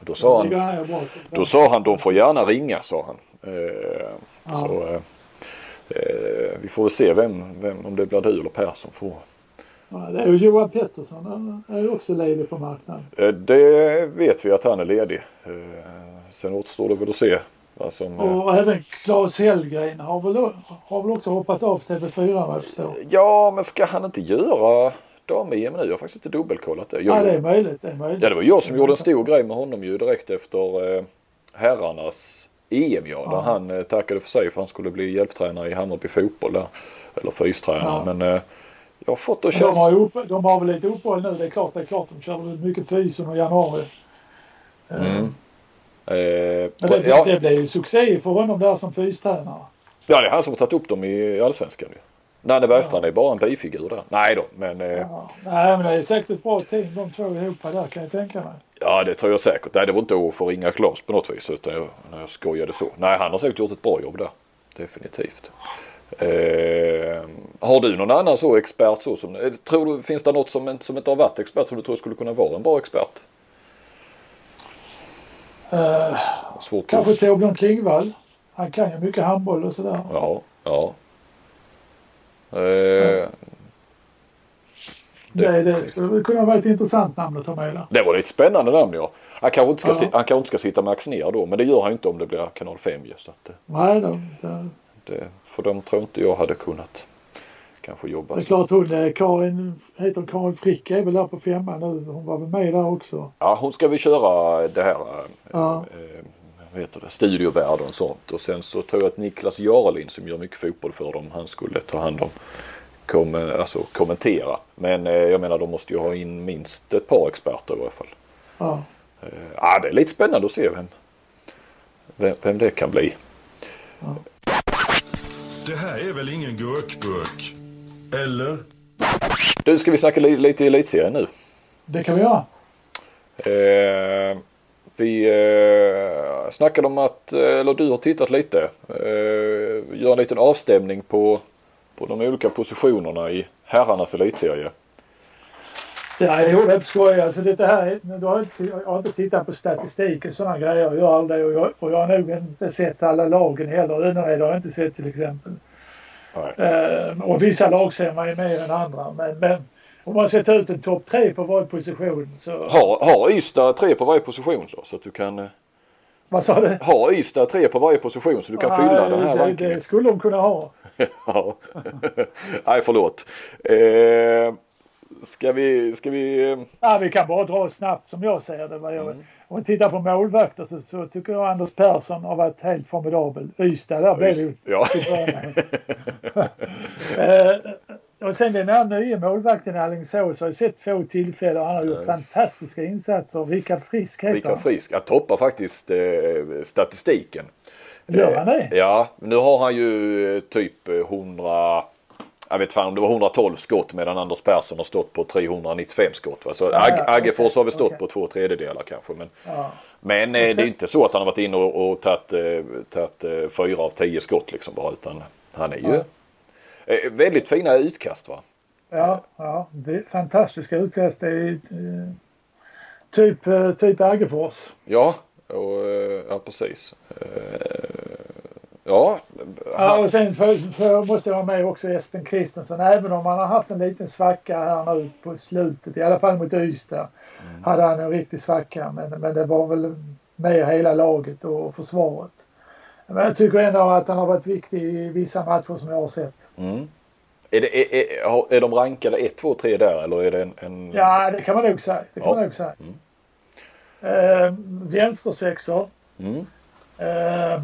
Då sa, han, då sa han de får gärna ringa sa han eh, ja. Så eh, vi får se vem, vem om det blir du eller Per som får ja, det är ju Johan Pettersson, han är ju också ledig på marknaden eh, det vet vi att han är ledig eh, sen återstår det väl att se alltså, och eh, även Claes Hellgren har väl, har väl också hoppat av T V fyra så. Ja men ska han inte göra de är men nu, jag har faktiskt inte dubbelkollat det. Jag, ja, det är möjligt, det är möjligt. Ja, det var jag som gjorde en stor grej med honom ju direkt efter eh, herrarnas E M, ja, ja. Där han eh, tackade för sig för han skulle bli hjälptränare i Hammarby fotboll där, eller fystränare, ja. Men eh, jag har fått att köra... De har, upp, de har väl lite uppehåll nu, det är klart, det är klart. De kör väl mycket fys under januari. Mm. Eh, men det, ja. Det blev ju succé för honom där som fystränare. Ja, det är han som har tagit upp dem i Allsvenskan ju. Nej, det Veszprém är bara en bifigur där. Nej då, men... Eh... Ja, nej, men det är säkert ett bra team. De två ihop där, kan jag tänka mig. Ja, det tror jag säkert. Nej, det var inte att få ringa Claes på något vis, utan jag, när jag skojade så. Nej, han har säkert gjort ett bra jobb där. Definitivt. Eh... Har du någon annan så expert så som... Tror du, finns det något som, som inte har varit expert som du tror skulle kunna vara en bra expert? Eh... Svårt kanske att... Torbjörn Klingvall. Han kan ju mycket handboll och sådär. Ja, ja. Uh, mm. det, det, det skulle kunna vara ett intressant namn att ta med där. Det var ett spännande namn, ja. Han kanske inte ska, ja. si, han kanske inte ska sitta med Axner då, men det gör han inte om det blir kanal fem ju, så att, nej då, det... Det, för de tror inte jag hade kunnat kanske jobba. Det är klart hon är Karin, heter Karin Frick är väl där på femman nu, hon var väl med där också. Ja, hon ska vi köra det här ja. eh, heter det, studiovärd och sånt och sen så tror jag att Niklas Jarlin som gör mycket fotboll för dem, han skulle ta hand om kom, alltså kommentera men eh, jag menar de måste ju ha in minst ett par experter i alla fall ja eh, ah, det är lite spännande att se vem vem, vem det kan bli ja. Det här är väl ingen gurkburk eller? Du, ska vi snacka li- lite elitserien nu? Det kan vi göra. eh Vi eh, snackade om att, eller du har tittat lite, eh, gör en liten avstämning på, på de olika positionerna i herrarnas elitserie. Ja, jag gjorde det på skoj. Alltså, det här, jag, har inte, jag har inte tittat på statistik och sådana grejer. Jag har aldrig, och, jag, och jag har nog inte sett alla lagen heller. Nej, det har jag inte sett till exempel. Eh, och vissa lag ser man ju mer än andra, men... men om man sätter ut en topp tre på varje position så... Ha, ha Ystad tre på varje position så, så att du kan... Vad sa du? Ha Ystad tre på varje position så du kan ah, fylla den här det, rankingen. Det skulle de kunna ha. Ja. Nej, förlåt. Eh, ska vi... Ska vi... Ja, vi kan bara dra snabbt som jag säger det. Vad jag... Mm. Om man tittar på målvakter så, så tycker jag Anders Persson har varit helt formidabel. Ystad, där blev det ja. eh, Och sen den här nya målvakten Alingsås har jag sett få tillfällen. Han har gjort mm. fantastiska insatser. Rickard Frisk heter Rickard Frisk. Jag toppar faktiskt eh, statistiken. Gör han det? Ja, nu har han ju typ hundra, jag vet fan om det var hundratolv skott medan Anders Persson har stått på trehundranittiofem skott. Va? Så ah, Ag- okay, Aggefors har väl stått okay. på två tredjedelar kanske. Men, ja. men eh, sen, det är inte så att han har varit inne och, och tagit, eh, tagit eh, fyra av tio skott liksom bara, utan han är ju ja. eh, väldigt fina utkast, va? Ja, ja, det är fantastiska utkast. Det är eh, typ, eh, typ Aggefors. Ja, och, eh, ja precis. Eh, Ja. ja, och sen för, för måste jag ha med också Espen Kristensen, även om han har haft en liten svacka här nu på slutet, i alla fall mot Ystad mm. hade han en riktig svacka, men, men det var väl med hela laget och försvaret. Men jag tycker ändå att han har varit viktig i vissa matcher som jag har sett. Mm. Är, det, är, är, är de rankade ett, två, tre där, eller är det en... en... Ja, det kan man nog säga. Det kan ja. man nog säga. Mm. Eh, vänstersexor. Mm. Eh,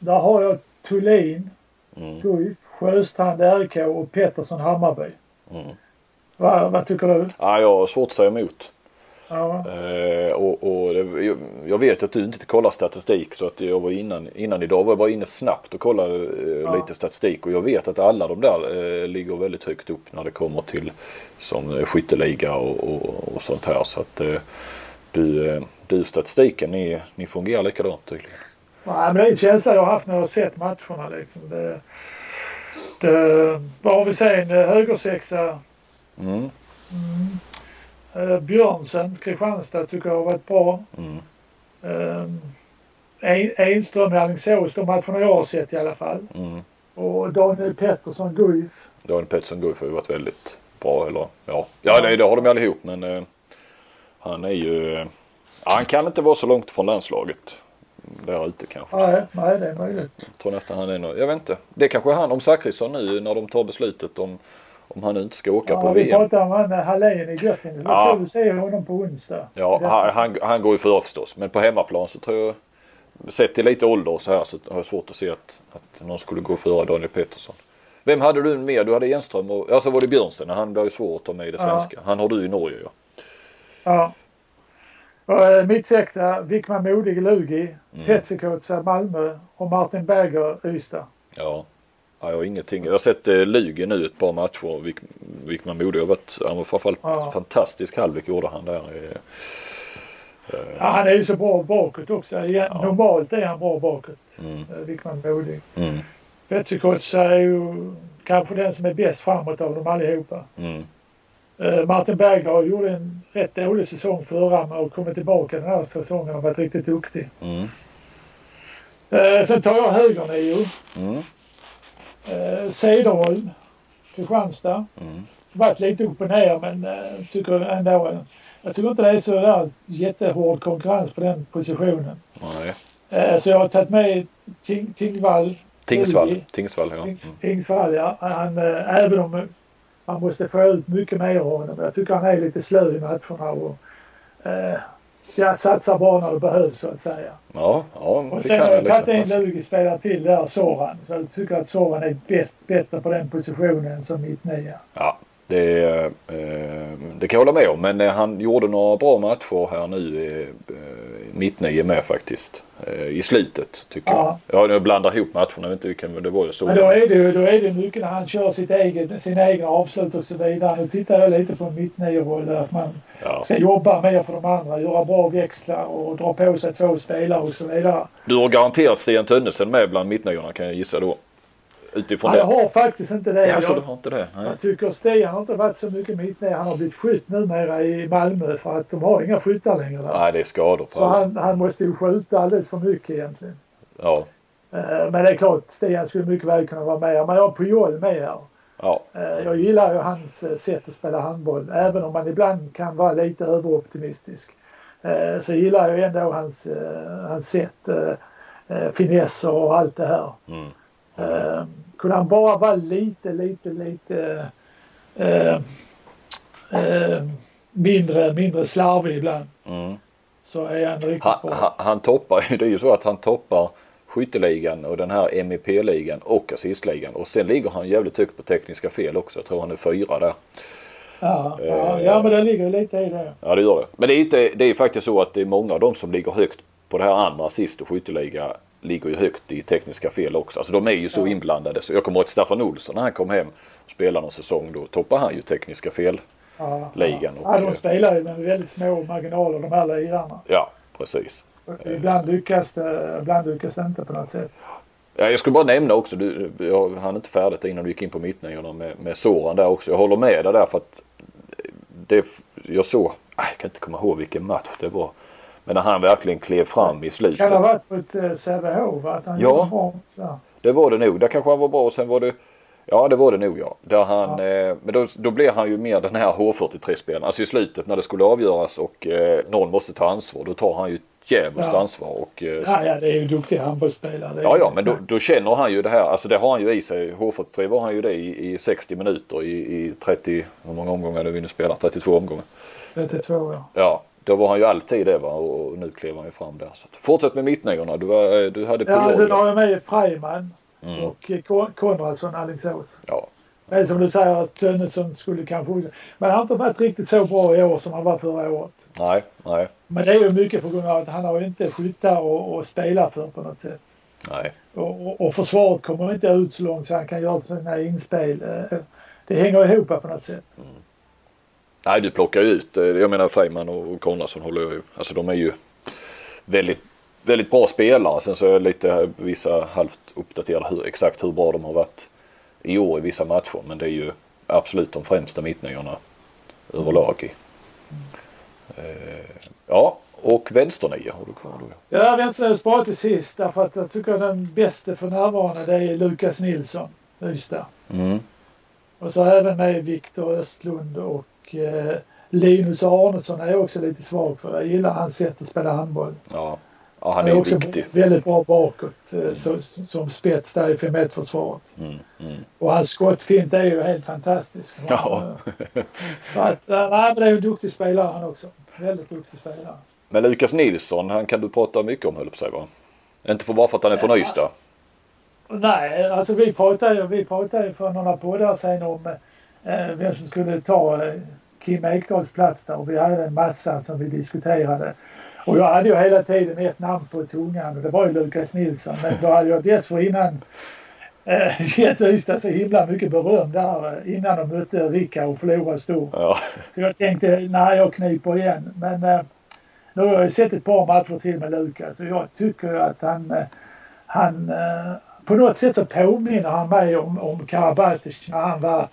Där har jag Thulin, mm. Guif, Sjöstrand, R K och Pettersson, Hammarby. Mm. Va, vad tycker du? Ja, jag har svårt att säga emot. Ja. Eh, och, och, jag vet att du inte kollar statistik, så att jag var innan, innan idag var jag bara inne snabbt och kollade eh, ja. lite statistik. Och jag vet att alla de där eh, ligger väldigt högt upp när det kommer till som skytteliga och, och, och sånt här. Så att eh, du, eh, du statistiken, ni, ni fungerar likadant tydligen. Nej, men det är en känsla jag har haft när jag har sett matcherna. Liksom. Det, det, vad har vi sen? Högersexa. Mm. Mm. Eh, Björnsen, Kristianstad, tycker jag har varit bra. Mm. Eh, Enström, Alingsås, de matcherna jag har sett i alla fall. Mm. Och Daniel Pettersson, Guif. Daniel Pettersson, Guif har ju varit väldigt bra. Eller? Ja, ja det, det har de allihop, men eh, han är ju... Eh, han kan inte vara så långt från landslaget. Där ute kanske. Nej, nej, det är möjligt. Jag tror nästan han är nog. Jag vet inte. Det kanske är han, om Zachrisson nu när de tar beslutet om, om han inte ska åka ja, på vi V M. Ja, vi pratar om han Hallén i Göppingen. Ja. Jag tror du ser honom på onsdag. Ja, han, han, han går ju för förstås. Men på hemmaplan så tror jag, sett till lite ålder så här, så har jag svårt att se att, att någon skulle gå före Daniel Pettersson. Vem hade du med? Du hade Enström och, alltså var det Björnsen. Han blev ju svår att ta med i det svenska. Ja. Han har du i Norge, ja. Ja. Mitt sekta, Wickman Modig, Lugi, mm. Petsikotsa, Malmö och Martin Berger, Ystad. Ja, jag har ingenting. Jag har sett eh, Lugi nu ett par matcher. Wick, Wickman Modig har varit, han var framförallt ja. fantastisk halvlek gjorde han där. Eh, ja, han är ju så bra bakåt också. Ja. Normalt är han bra bakåt, mm. Wickman Modig. Mm. Petsikotsa är ju kanske den som är bäst framåt av dem allihopa. Mm. Martin Berger gjorde en rätt dålig säsong förra och kommit tillbaka den här säsongen och varit riktigt duktig. Mm. Sen tar jag högern i mm. Cederholm, Kristianstad. Mm. Varit lite upp och ner, men tycker ändå, jag tycker inte det är så där jättehård konkurrens på den positionen. Nej. Så jag har tagit med Ting, Tingvall. Tingsvall. Tingsvall, ja. Tings, Tingsvall, ja. Han, även om man måste få ut mycket mer av honom. Jag tycker han är lite slö i matcherna och eh, jag satsar bara när det behövs, så att säga. Ja, ja, och sen har jag tagit en Lugi spelare till där, Soran. Så jag tycker att Soran är bäst, bättre på den positionen som mitt nya. Ja, det, eh, det kan jag hålla med om. Men han gjorde några bra matcher här nu, eh, mitt nya med faktiskt. I slutet tycker ja. jag. Ja, nu blandar ihop matcherna, vet inte vilken det var jag såg. Men då är det ju, då är det mycket när han kör sitt eget, sin egen avslut och så vidare. Nu tittar jag lite på mitt nivå där att man ja. ska jobba mer för de andra, göra bra växlar och dra på sig två spelare och så vidare. Du har garanterat Stian Tönnesen med bland mittnöjorna, kan jag gissa då. Utifrån ja, jag har faktiskt inte det. Ja, så du har inte det. Nej. Jag tycker Stian har inte varit så mycket mittnöj. Han har blivit skytt numera i Malmö för att de har inga skyttar längre där. Nej, det är skador på. Så han, han måste ju skjuta alldeles för mycket egentligen. Ja. Men det är klart, Stian skulle mycket väl kunna vara med. Men jag har Pujol med här. Ja. Jag gillar ju hans sätt att spela handboll. Även om man ibland kan vara lite överoptimistisk. Så gillar jag ändå hans, hans sätt. Finesser och allt det här. Mm. Uh, kunde han bara vara lite, lite, lite uh, uh, mindre, mindre slarvig ibland mm. så är han riktigt han, bra. Han, han toppar, det är ju så att han toppar skytteligan och den här M I P-ligan och assistligan, och sen ligger han jävligt högt på tekniska fel också. Jag tror han är fyra där. Ja, uh, ja, ja men det ligger lite i det. Ja, det gör det. Men det är, inte, det är faktiskt så att det är många av dem som ligger högt på det här andra assist- och skytteliga ligger ju högt i tekniska fel också. Alltså de är ju så ja. inblandade. Så jag kommer åt Staffan Olsson när han kom hem och spelade någon säsong, då toppar han ju tekniska fel ja, ligan. Ja. Ja, de spelar ju med väldigt små marginaler de här ligarna. Ja, precis. Ibland lyckas det, ibland lyckas det inte på något sätt. Ja, jag skulle bara nämna också, du, jag hann inte färdigt innan du gick in på mittnöjorna med, med Soran där också. Jag håller med dig där för att det, jag såg, jag kan inte komma ihåg vilken match det var. Men när han verkligen klev fram i slutet. Kan det ha varit på ett C V H? Va? Att han ja, ja, det var det nog. Där kanske han var bra och sen var det... Ja, det var det nog, ja. Där han, ja. Eh, men då, då blev han ju mer den här H fyrtiotre-spelaren. Alltså i slutet när det skulle avgöras och eh, någon måste ta ansvar, då tar han ju ett jävligt ja. ansvar. Och, eh, ja, ja, det är ju duktig handbollsspelare. Ja, ja, men då, då känner han ju det här. Alltså det har han ju i sig. H fyrtiotre var han ju det i, i sextio minuter i, i trettio... Hur många omgångar hade vi nu spelat? trettiotvå omgångar. trettiotvå, ja. Ja. Då var han ju alltid det, va? Och nu klev han ju fram där. Så fortsätt med mittnöjorna. Du, var, du hade på ja, sen har jag med Freiman mm. och Konradsson, Alingsås. Ja. Det är som du säger att Tönnesson skulle kanske... Men han har inte varit riktigt så bra i år som han var förra året. Nej, nej. Men det är ju mycket på grund av att han har inte skyttar och, och spelar för på något sätt. Nej. Och, och, och försvaret kommer inte ut så långt så han kan göra sina inspel. Det hänger ihop på något sätt. Mm. Nej, du plockar ju ut. Jag menar Freiman och Konradsson håller ju. Alltså de är ju väldigt, väldigt bra spelare. Sen så är jag lite vissa halvt uppdaterade hur, exakt hur bra de har varit i år i vissa matcher. Men det är ju absolut de främsta mittnöjorna överlag i. Mm. Eh, ja, och vänsternöja har du kvar då. Ja, vänsternöja sparar till sist. Därför att jag tycker att den bästa för närvarande det är Lukas Nilsson, Ystad. Mm. Och så även med Viktor Östlund och Linus Arnesson är också lite svag för. Jag gillar hans sätt att spela handboll. Ja, ja han är, är också viktig. Väldigt bra bakåt mm. så, som spets där i fem ett försvaret. Mm. Mm. Och hans skottfint är ju helt fantastisk. Ja. För att, nej, men det är en duktig spelare han också. Väldigt duktig spelare. Men Lukas Nilsson, han kan du prata mycket om, höll på sig, va? Inte för bara för att han är från Ystad. Nej, alltså vi pratar ju, vi pratar ju för några poddar sen om vem som skulle ta Kim Ekdahls plats där och vi hade en massa som vi diskuterade och jag hade ju hela tiden ett namn på tungan och det var ju Lukas Nilsson, men då hade jag dessförinnan äh, gett Ystad så himla mycket beröm där innan de mötte Ricka och förlorade stor ja. Så jag tänkte, nej jag kniper igen, men äh, nu har jag sett ett par matcher till med Lukas och jag tycker att han äh, han äh, på något sätt så påminner han mig om, om Karabatić när han var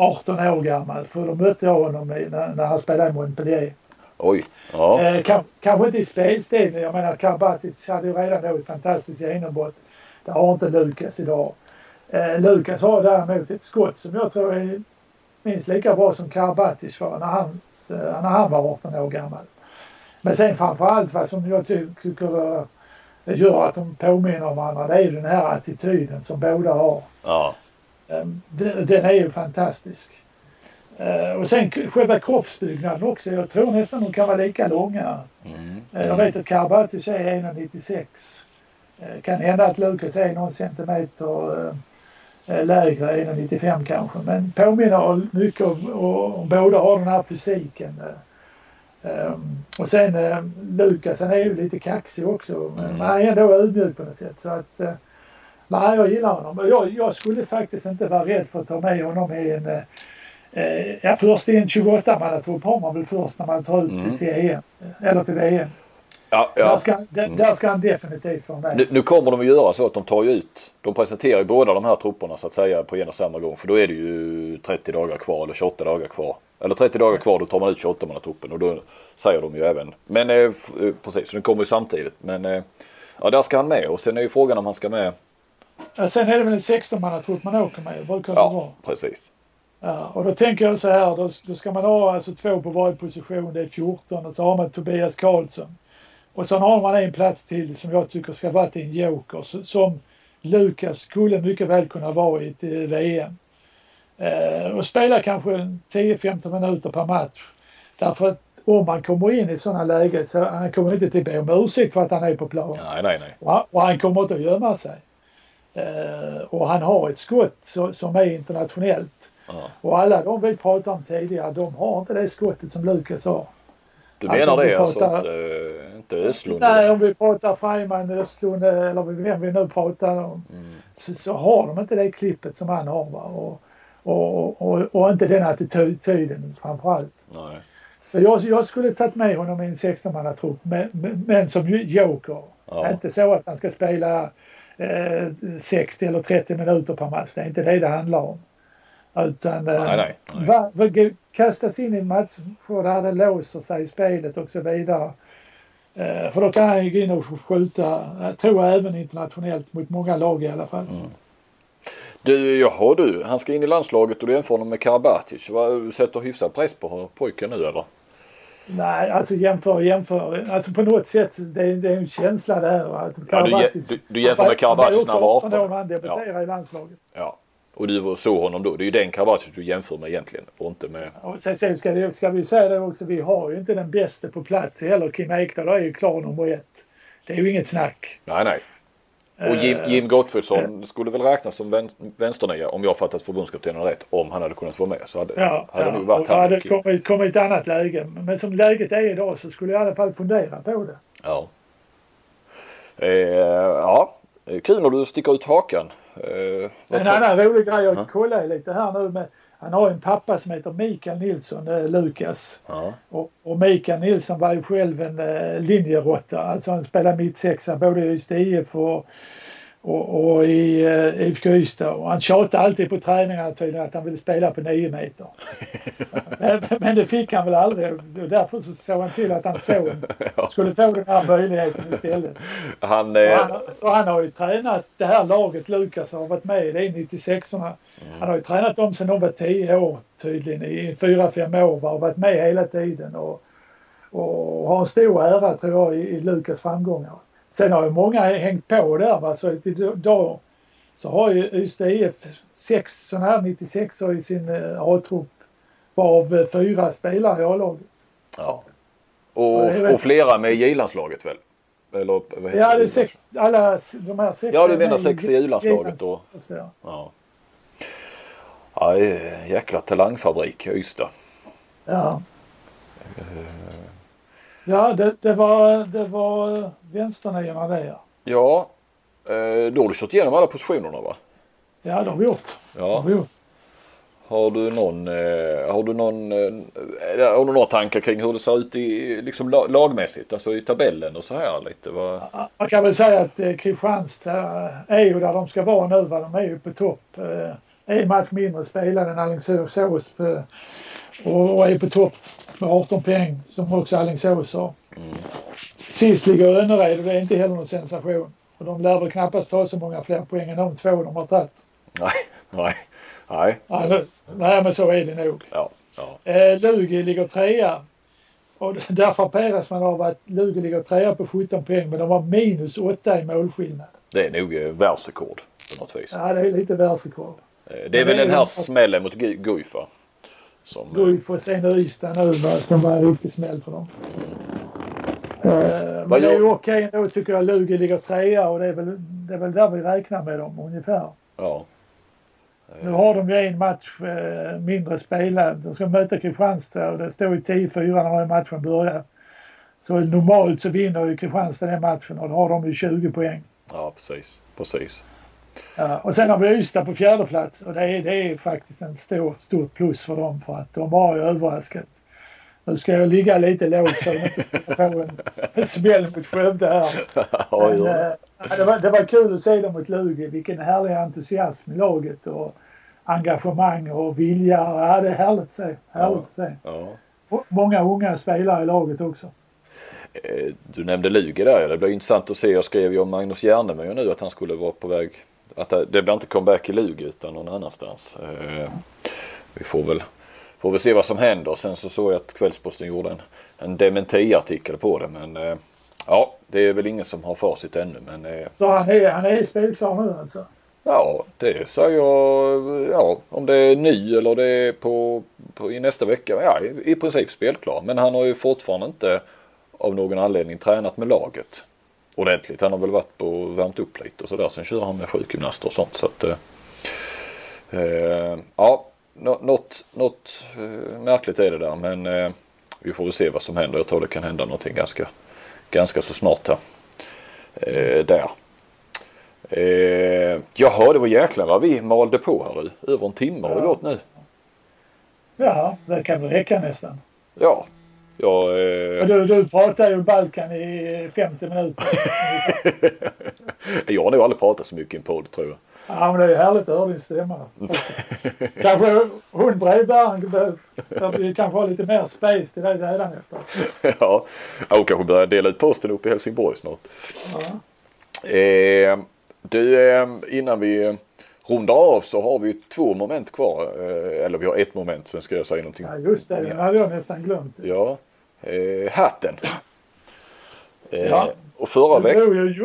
arton år gammal, för då mötte jag honom i, när, när han spelade i Montpellier. Oj, ja. Eh, kan, kanske inte i spelstilen, jag menar Karabatić hade ju redan då ett fantastiskt genombrott. Det har inte Lukas idag. Eh, Lukas har däremot ett skott som jag tror är minst lika bra som Karabatić var när han, när han var arton år gammal. Men sen framförallt vad som jag tycker gör att de påminner om varandra, det är ju den här attityden som båda har. Ja. Den är ju fantastisk. Och sen själva kroppsbyggnaden också. Jag tror nästan de kan vara lika långa. Mm. Jag vet att Karabatić är en nittiosex. Kan hända att Lukas är någon centimeter lägre, en nittiofem kanske. Men påminner mycket om, om båda har den här fysiken. Och sen Lukas, han är ju lite kaxig också. Men mm. han är ändå ödmjuk på något sätt. Så att... Nej, jag gillar honom. Jag, jag skulle faktiskt inte vara rädd för att ta med honom i en... Eh, ja, först i en tjugoåtta-mannatrop har man väl först när man tar ut mm. till E M. Eller till V M. Ja, ja. Där, ska, där, där ska han definitivt få med. Nu, nu kommer de att göra så att de tar ut... De presenterar ju båda de här trupperna så att säga på en och samma gång. För då är det ju trettio dagar kvar eller tjugoåtta dagar kvar. Eller trettio dagar kvar, då tar man ut tjugoåtta-mannatroppen. Och då säger de ju även... Men eh, precis, så den kommer ju samtidigt. Men eh, ja, där ska han med. Och sen är ju frågan om han ska med... Sen är det väl en sexton-mannatropp man åker med. Brukar det ja, vara. Precis. Ja, och då tänker jag så här, då, då ska man ha alltså två på varje position, det är fjorton, och så har man Tobias Karlsson. Och sen har man en plats till som jag tycker ska vara till en joker, så, som Lukas skulle mycket väl kunna vara i ett V M. Eh, och spela kanske tio till femton minuter per match. Därför att om man kommer in i sådana lägen så han kommer inte till be om ursäkt för att han är på plan. Nej, nej, nej. Och han, och han kommer inte att gömma sig. Uh, och han har ett skott så, som är internationellt. Uh. Och alla de vi pratar om tidigare, de har inte det skottet som Lukas har. Du menar alltså, det pratar... alltså? Att, uh, inte Östlund. Nej, om vi pratar Freiman, Östlund eller vem vi nu pratar om, mm. så, så har de inte det klippet som han har, va? Och, och, och, och inte den attityden framförallt. Nej. Så jag, jag skulle tagit med honom i en sexton-mannatrupp, men, men som joker. Ja. Inte så att han ska spela eh, sextio eller trettio minuter per match. Det är inte det det handlar om. Utan nej, nej, nej. Va, va, kastas in i en match där det låser sig i spelet och så vidare. Eh, för då kan han ju gå in och skjuta, jag tror jag, även internationellt mot många lag i alla fall. Mm. Du, jaha du, han ska in i landslaget och du jämför honom med Karabatić. Vad, sätter hyfsad press på pojken nu eller? Nej, alltså jämför, jämför. Alltså på något sätt, det är, det är en känsla där. Att ja, du, du, du jämför med Karabatić när han var arton. När han debuterade ja. i landslaget. Ja. Och du såg honom då. Det är ju den Karabatić du jämför med egentligen. Och inte med... Och sen, sen ska, det, ska vi säga det också. Vi har ju inte den bästa på plats heller. Kim Ekdahl är ju klar nummer ett. Det är ju inget snack. Nej, nej. Och Jim, Jim Gottfridsson äh, skulle väl räknas som vän, vänsternia, om jag fattat förbundskaptenen rätt, om han hade kunnat vara med. Så hade, ja, hade ja, det ju varit han. Det kommit, kommit ett annat läge. Men som läget är idag så skulle jag i alla fall fundera på det. Ja. Eh, ja. Kul när du sticker ut hakan. Eh, en annan rolig grej jag ja. kollar lite här nu med. Han har en pappa som heter Mikael Nilsson, eh, Lukas. Ja. Och, och Mikael Nilsson var ju själv en eh, linjerotta. Alltså han spelade mittsexa både i I F och, och, och i eh, I F K Ystad. Och han tjatade alltid på träningarna tydligen att han ville spela på nio meter. men, men det fick han väl aldrig. Och därför så såg han till att han såg ja. skulle få den här möjligheten istället. Han, eh... han, så han har ju tränat det här laget. Lukas har varit med i det nittiosexorna. Mm. Han har ju tränat dem sedan de var tio år tydligen, i fyra, fem år, och varit med hela tiden och, och har en stor ära tror jag i, i Lukas framgångar. Sen har ju många hängt på där, va? Så idag så har ju Ystad I F sex sådana här nittiosex i sin A-trupp, varav fyra spelare i A-laget. Ja. Och, och, och flera med J-landslaget väl? Eller, vad heter ja, det är sex, alla de här sex. Ja, du menar sex i J-landslaget då. Ja. Ja. Ja, jäkla talangfabrik Ystad. Ja. Ja, det, det var, det var vänsterniorna det, ja. Ja, då har du kört igenom alla positionerna, va? Ja, det har vi gjort. Ja. Det har vi gjort. Har du någon, har du någon, har du några tankar kring hur det ser ut i, liksom lagmässigt, alltså i tabellen och så här lite? Va? Man kan väl säga att Kristianstad är ju där de ska vara nu, va? De är ju på topp. En match mindre spelare än Alingsås och är på topp med arton poäng, som också Alingsås har. Mm. Sist ligger Önnered och det är inte heller någon sensation. Och de lär väl knappast ta så många fler poäng än de två de har tagit. Nej, nej, nej. Nej, nu, nej men så är det nog. Ja, ja. Eh, Lugi ligger trea. Och där frapperas man av att Lugi ligger trea på sjutton poäng, men de var minus åtta i målskillnad. Det är nog världsrekord på något vis. Ja, det är lite världsrekord. Det är väl den här smällen mot Guif, va? Som... Guif och sen Ystad nu, va? Som var riktigt smäll för dem. Mm. Men det är ju okej ändå, tycker jag. Lugi ligger trea och det är, väl, det är väl där vi räknar med dem ungefär. Ja. Nu har de ju en match mindre spelare. De ska möta Kristianstad och det står ju tio fyra när matchen börjar. Så normalt så vinner ju Kristianstad den matchen och då har de ju tjugo poäng. Ja, precis. Precis. Ja, och sen har vi Ystad på fjärde plats och det är, det är faktiskt en stor, stor plus för dem, för att de har ju överraskat. Nu ska jag ligga lite lågt så de inte ska få en, en smäll mot Skövde här. Men, äh, det, var, det var kul att se dem mot Lugi, vilken härlig entusiasm i laget och engagemang och vilja. Ja, det är härligt att se. Härligt att se. Ja, ja. Många unga spelare i laget också. Du nämnde Lugi där, det blev intressant att se. Jag skrev ju om Magnus Järnemyr nu att han skulle vara på väg. Att det, det blir inte comeback i Lugi utan någon annanstans. Eh, vi får väl, får väl se vad som händer. Sen så såg jag att Kvällsposten gjorde en, en dementi-artikel på det. Men eh, ja, det är väl ingen som har facit ännu. Men, eh, så han är, han är spelklar nu alltså? Ja, det säger jag. Ja, om det är ny eller det är på, på, i nästa vecka. Ja, i, i princip spelklar. Men han har ju fortfarande inte av någon anledning tränat med laget ordentligt. Han har väl varit på värmt upp lite och sådär. Sen kör han med sjukgymnaster och sånt. Så att, eh, ja, något, något märkligt är det där. Men eh, vi får väl se vad som händer. Jag tror det kan hända någonting ganska, ganska så snart här. Eh, där. Eh, jaha, det var jäklar vad vi malde på här nu. Över en timme har det gått nu. Ja, det kan väl räcka nästan. Ja. Ja, eh... du, du pratar ju Balkan i femtio minuter. Jag har nog aldrig pratat så mycket i en podd, tror jag. Ja, men det är härligt att höra din stämma. Kanske hon Bredberg behöver kanske ha lite mer space till dig redan efter. Ja, och kanske börja dela ut posten upp i Helsingborg snart. Ja. Eh, du, innan vi rundar av så har vi två moment kvar. Eh, eller vi har ett moment, sen ska jag säga någonting. Ja, just det. Det hade jag nästan glömt. Ja. Eh, hatten. Eh, ja. Och förra veckan...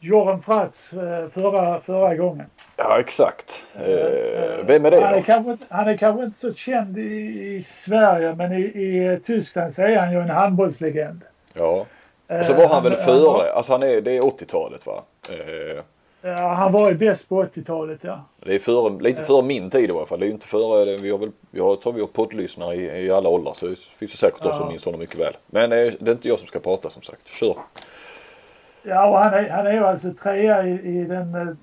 Göran Fratz förra, förra gången. Ja, exakt. Eh, vem är det? Han är, kanske inte, han är kanske inte så känd i, i Sverige, men i, i Tyskland så är han ju en handbollslegend. Ja, och så var eh, han väl före, alltså han är, det är åttiotalet va? Eh. Ja, han var ju bäst på åttiotalet, ja. Det är för, lite före min tid i alla fall, det är ju inte före, vi har väl, jag tror vi har poddlyssnare i, i alla åldrar, så det finns det säkert ja. Också som minns honom mycket väl. Men det är inte jag som ska prata som sagt, kör. Ja, och han är, han är ju alltså trea i, i den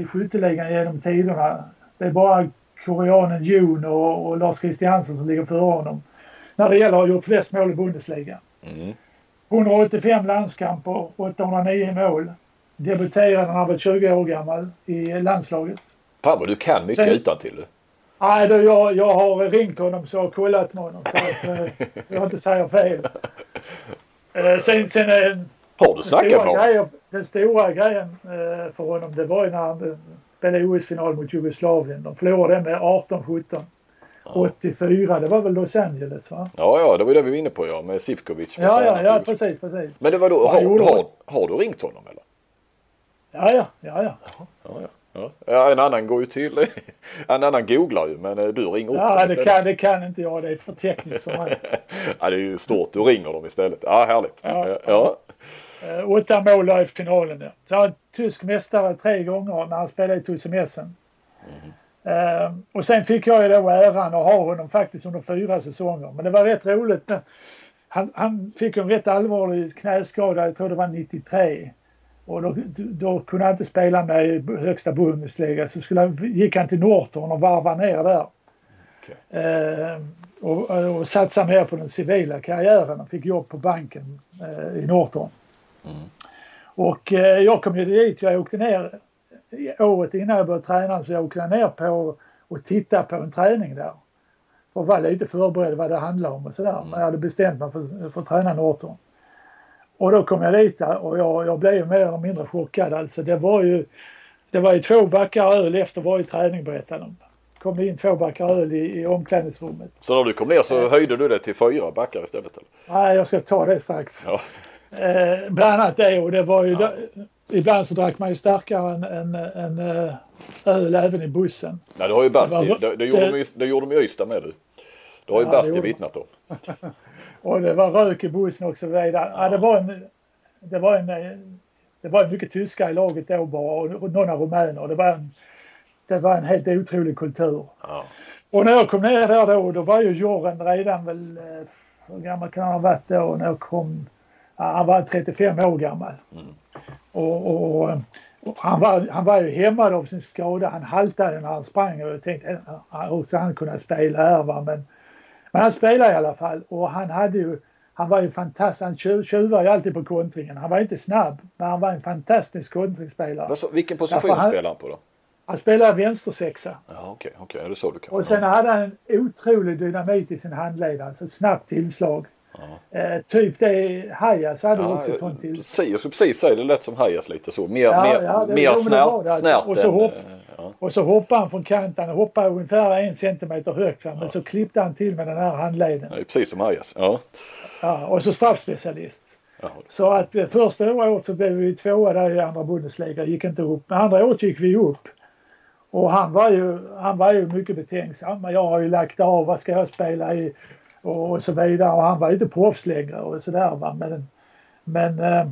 i skytteligan genom tiderna. Det är bara koreanen Jon och, och Lars Kristiansen som ligger före honom. När det gäller att ha gjort flest mål i Bundesliga. Mm. hundraåttiofem landskamper, åttahundranio mål. Debuterade när han var tjugo år gammal i landslaget. Pablo, du kan mycket Sen, utan till. Nej, då, jag, jag har ringt honom så jag har kollat med honom. Så att, jag inte säger fel. Sen... sen Har du snackat med grejen, den stora grejen eh, för honom det var ju när han spelade O S-final mot Jugoslavien. De förlorade med arton sjutton. Ja. åttiofyra, det var väl Los Angeles va? Ja, ja det var det vi var inne på ja, med Sivković. Ja, ja, ja precis, precis. Men det var då, har, har, har, har du ringt honom eller? Ja, ja, ja, ja. Ja, ja. Ja. Ja, en annan går ju till. En annan googlar ju, men du ringer upp ja, dem istället. Ja, det kan inte jag. Det är för tekniskt för mig. Ja, det är ju stort. Du ringer dem istället. Ja, härligt. Ja, ja. ja. Uh, åtta mål i finalen där. Så han var tysk mästare tre gånger när han spelade i Tusemessen. Mm. Uh, och sen fick jag ju då äran att ha honom faktiskt under fyra säsonger. Men det var rätt roligt. Han, han fick en rätt allvarlig knäskada, jag tror det var nittiotre. Och då, då kunde han inte spela med i högsta Bundesliga. Så skulle han, gick han till Norton och varvade ner där. Okay. Uh, och, och satsade mer på den civila karriären. Han fick jobb på banken uh, i Norton. Mm. Och eh, jag kom ju dit, jag åkte ner året innan jag började träna, så jag åkte ner på och tittade på en träning där och var lite förberedd vad det handlade om och sådär, mm. men jag hade bestämt mig för, för att träna Norton. Och då kom jag dit där och jag, jag blev mer eller mindre chockad, alltså det var ju det var ju två backar öl efter varje träning berättade de. Kom in två backar öl i, i omklädningsrummet. Så när du kom ner så höjde du det till fyra backar istället eller? Nej, jag ska ta det strax. Ja. Eh, bland annat det och det var ju ja. Där, ibland så drack man ju starkare än, än, än äh, öl även i bussen. Nej, det har ju Basti, det, var, det, det, gjorde, de, det gjorde de ju Ystad med du. Det har ju ja, Basti vittnat om. Och det var rök i bussen också. Ja. Ja, det, var en, det, var en, det var en mycket tyska i laget då bara och några rumäner. Det var en, det var en helt otrolig kultur. Ja. Och när jag kom ner där då, då var ju Göran redan väl, hur gammal kan han ha varit då när jag kom... Han var trettiofem år gammal. Mm. Och, och, och han, var, han var ju hemma av sin skada. Han haltade när han sprang och jag tänkte att han kunde spela här. Va? Men, men han spelade i alla fall. Och han, hade ju, han var ju fantastisk. Han tjuvade ju alltid på kontringen. Han var inte snabb, men han var en fantastisk kontringsspelare. Så, vilken position han, spelade han på då? Han spelade vänstersexa. Ja, okej. Okay, okay. Det är så du kan. Och sen hade han en otrolig dynamit i sin handled. Alltså snabbt tillslag. Uh-huh. Eh, typ det Hajas hade ja, också sånt till. Precis, precis det lät som Hajas lite så. Mer, ja, mer, ja, mer snärt, snärt och, så hopp, än, ja. Och så hoppade han från kanten. Han hoppade ungefär en centimeter högt fram. Ja. Men så klippte han till med den här handleden. Ja, precis som Hajas, ja. ja. Och så straffspecialist. Ja. Så att eh, första året så blev vi tvåa där i andra Bundesliga. Gick inte upp. Men andra året gick vi upp. Och han var ju, han var ju mycket betänksam. Jag har ju lagt av, vad ska jag spela i... och så vidare och han var inte proffs längre och sådär va men, men eh,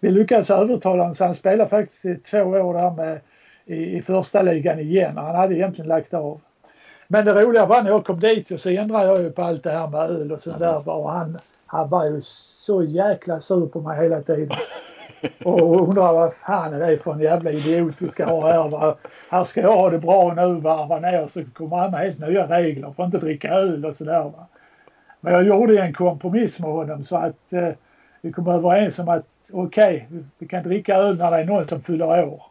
vi lyckades övertala honom så han spelade faktiskt i två år där med, i, i första ligan igen och han hade egentligen lagt av men det roliga var när jag kom dit och så ändrade jag ju på allt det här med öl och sådär va och han, han var ju så jäkla sur på mig hela tiden. Och undrar vad fan är det för en jävla idiot vi ska ha här. Va? Här ska jag ha det bra nu, varva ner så kommer han med helt nya regler. Får inte dricka öl och sådär. Va? Men jag gjorde en kompromiss med honom så att eh, vi kom överens om att okej, okay, vi kan dricka öl när det är någon som fyller år.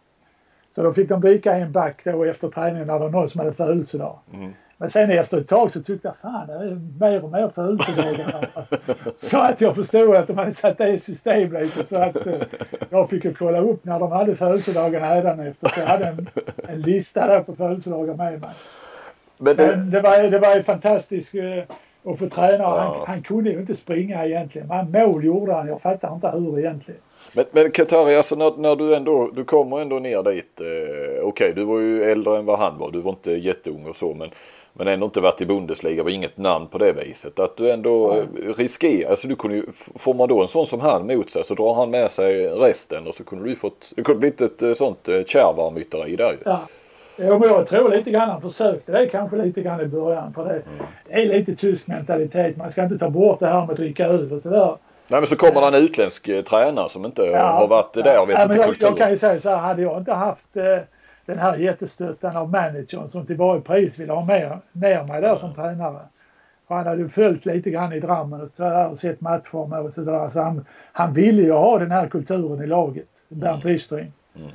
Så då fick de dricka en back då efter träningen när det var någon som hade födelsedag. Mm. Men sen efter ett tag så tyckte jag fan det är mer och mer födelsedagar. Så att jag förstod att de hade satt det i system lite. Så att eh, jag fick ju kolla upp när de hade födelsedagarna hädan efter. Så jag hade en, en lista där på födelsedagar med mig. Men det, Men det, var, det var ju fantastiskt... Eh, Och för tränaren, ja. han, han kunde ju inte springa egentligen. Man mål gjorde han, jag fattar inte hur egentligen. Men, men Katari, alltså när, när du ändå, du kommer ändå ner dit. Eh, Okej, okay, du var ju äldre än vad han var. Du var inte jätteung och så, men, men ändå inte varit i Bundesliga. Var inget namn på det viset. Att du ändå ja. eh, riskerar, alltså du kunde ju, får man då en sån som han mot sig så drar han med sig resten. Och så kunde du ju fått, det kunde blivit ett sånt eh, kärvarmytteri där ju. Ja. Jo, men jag tror lite grann han försökte det kanske lite grann i början för det, det är lite tysk mentalitet. Man ska inte ta bort det här med att dricka öl och sådär. Nej, men så kommer han en utländsk tränare som inte ja, har varit där och vet ja, inte men kulturen. Jag, jag kan ju säga så här, hade jag inte haft eh, den här jättestöttan av managern som till varje pris ville ha med, ner mig där mm. som tränare. För han hade ju följt lite grann i drammen och, sådär, och sett matchformer och sådär. Så han, han ville ju ha den här kulturen i laget, Bernt Ristring. Mm.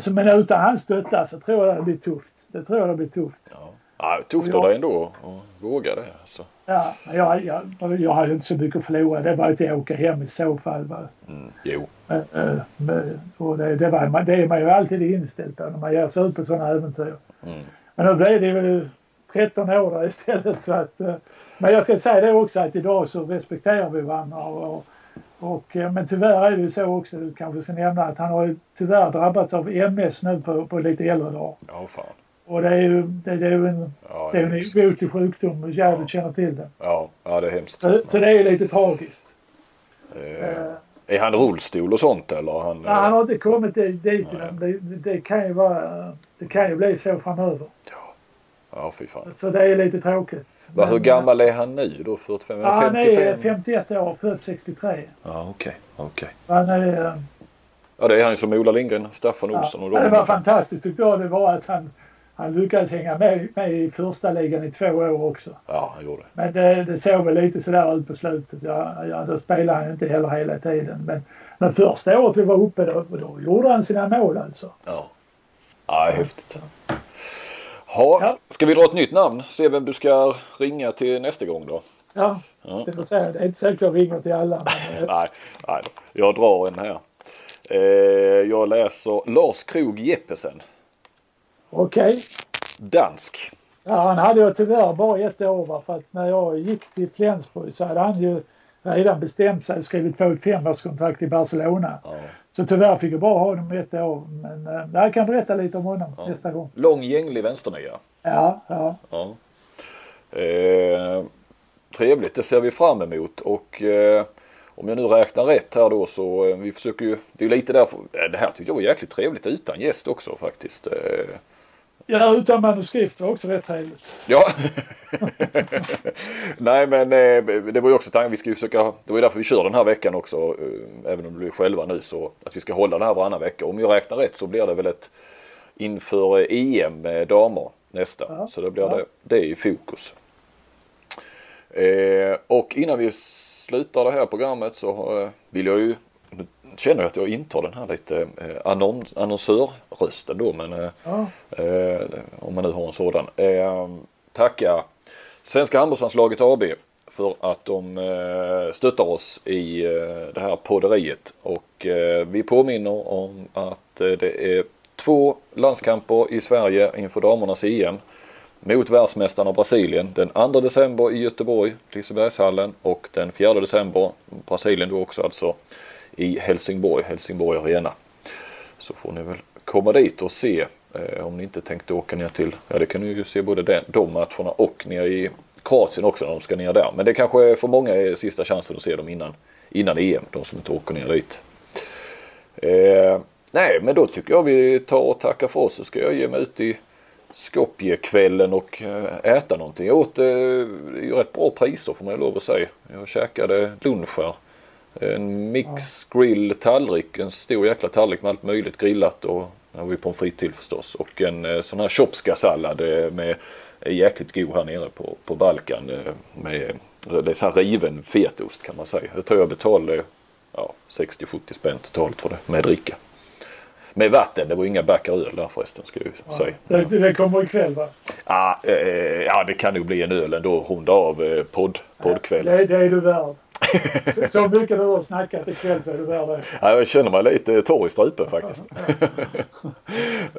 Så, men utan han stöttar så tror jag det blir tufft. Det tror jag det blir tufft. Ja, ja tufft av dig ändå att våga det. Alltså. Ja, jag, jag, jag har ju inte så mycket att förlora. Det var ju inte att åka hem i så fall. Va? Mm, jo. Men, men, och det, det, var, det är man ju alltid inställd på när man gör sig ut på sådana äventyr. Mm. Men nu blev det ju tretton år där istället. Så att, men jag ska säga det också att idag så respekterar vi varandra och Och, men tyvärr är det ju så också, du kanske ska nämna, att han har ju tyvärr drabbats av M S nu på, på lite äldre dag. Ja, fan. Och det är ju, det, det är ju en, ja, det är en obotlig sjukdom, jävligt ja. känner till det. Ja, ja det är hemskt. Så, så det är ju lite tragiskt. Eh, eh. Är han rullstol och sånt eller? Han, nej, han har inte kommit dit. Det, det, kan ju vara, det kan ju bli så framöver. Ja. Ja, fy fan. Så, så det är lite tråkigt. Men, hur gammal är han nu då? fyrtiofem, ja, han är femtioett år, född sextiotre. Ja, okej. Okay, okay. Han är... Ja, det är han som Ola Lindgren, Staffan Olsson ja, och då. Det var fantastiskt tyckte jag det var att han, han lyckades hänga med, med i första ligan i två år också. Ja, han gjorde det. Men det, det såg väl lite sådär ut på slutet. Ja, ja, då spelade han inte heller hela tiden. Men, men första året vi var uppe då, då gjorde han sina mål alltså. Ja, ja häftigt. Ja. Ska vi dra ett nytt namn? Se vem du ska ringa till nästa gång då. Ja, ja. Det får säga. Det är inte säkert jag ringer till alla. Men... nej, nej, jag drar en här. Eh, jag läser Lars Krog Jeppesen. Okej. Okay. Dansk. Ja, han hade ju tyvärr bara ett år. Va? För att när jag gick till Flensburg så hade han ju redan bestämt sig och skrivit på ett femårskontrakt i Barcelona. Ja. Så tyvärr fick jag bara ha dem ett år. Men äh, jag kan berätta lite om honom ja. nästa gång. Långgänglig vänsternia. Ja, ja. ja. Eh, trevligt, det ser vi fram emot. Och eh, om jag nu räknar rätt här då så eh, vi försöker ju, det är lite därför, det här tycker jag är jäkligt trevligt utan gäst också faktiskt. Eh. Ja, utan manuskript var också rätt trevligt. Ja. Nej, men det var ju också tanken. Vi ska ju försöka, det var ju därför vi kör den här veckan också. Även om du är själva nu så att vi ska hålla det här varannan vecka. Om jag räknar rätt så blir det väl ett inför E M damer nästa. Ja, så det blir ja. det, det är i fokus. Eh, och innan vi slutar det här programmet så vill jag ju, känner jag att jag intar den här lite annons, annonsörrösten då, men ja. eh, om man nu har en sådan. Eh, tacka Svenska handelslandslaget A B för att de eh, stöttar oss i eh, det här podderiet. Och eh, vi påminner om att eh, det är två landskamper i Sverige inför damernas E M mot världsmästarna Brasilien. Den andra december i Göteborg, Lisebergshallen, och den fjärde december, Brasilien då också alltså, i Helsingborg, Helsingborg Arena. Så får ni väl komma dit och se eh, om ni inte tänkte åka ner till, ja det kan ni ju se både den, de matcherna och ner i Kroatien också när de ska ner där. Men det kanske för många är sista chansen att se dem innan, innan E M, de som inte åker ner dit. Eh, nej men då tycker jag vi tar och tackar för oss, så ska jag ge mig ut i Skopje-kvällen och äta någonting. Jag åt eh, rätt bra priser får man lov att säga. Jag käkade lunch här. En mix grill tallrik, en stor jäkla tallrik med allt möjligt grillat och där var vi på en frit till förstås. Och en eh, sån här chopska-sallad eh, med jäkligt god här nere på, på Balkan eh, med det är så här riven fetost kan man säga. Jag tror jag betalade ja, sextio till sjuttio spänn totalt för det med dricka. Med vatten, det var inga backar där förresten ska jag ja, säga. Det, det kommer ikväll va? Ah, eh, ja, det kan nog bli en öl ändå runda av eh, podd, poddkväll. Ja, det, det är du värd. så, så mycket du har snackat ikväll så är du värd det. Ja, jag känner mig lite torr i strupen faktiskt.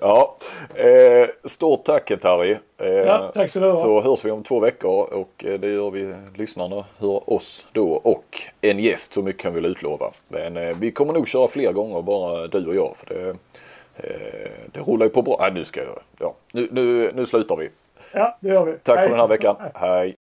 ja, eh, stort tack Harry. Eh, ja, tack så du ha. Så hörs vi om två veckor och det gör vi lyssnarna hör oss då och en gäst så mycket kan vi utlova. Men eh, vi kommer nog köra fler gånger bara du och jag för det. Det rullar ju på bra. Ah, nu ska jag ja. nu, nu, nu slutar vi. Ja, det gör vi. Tack Hej. För den här veckan. Hej.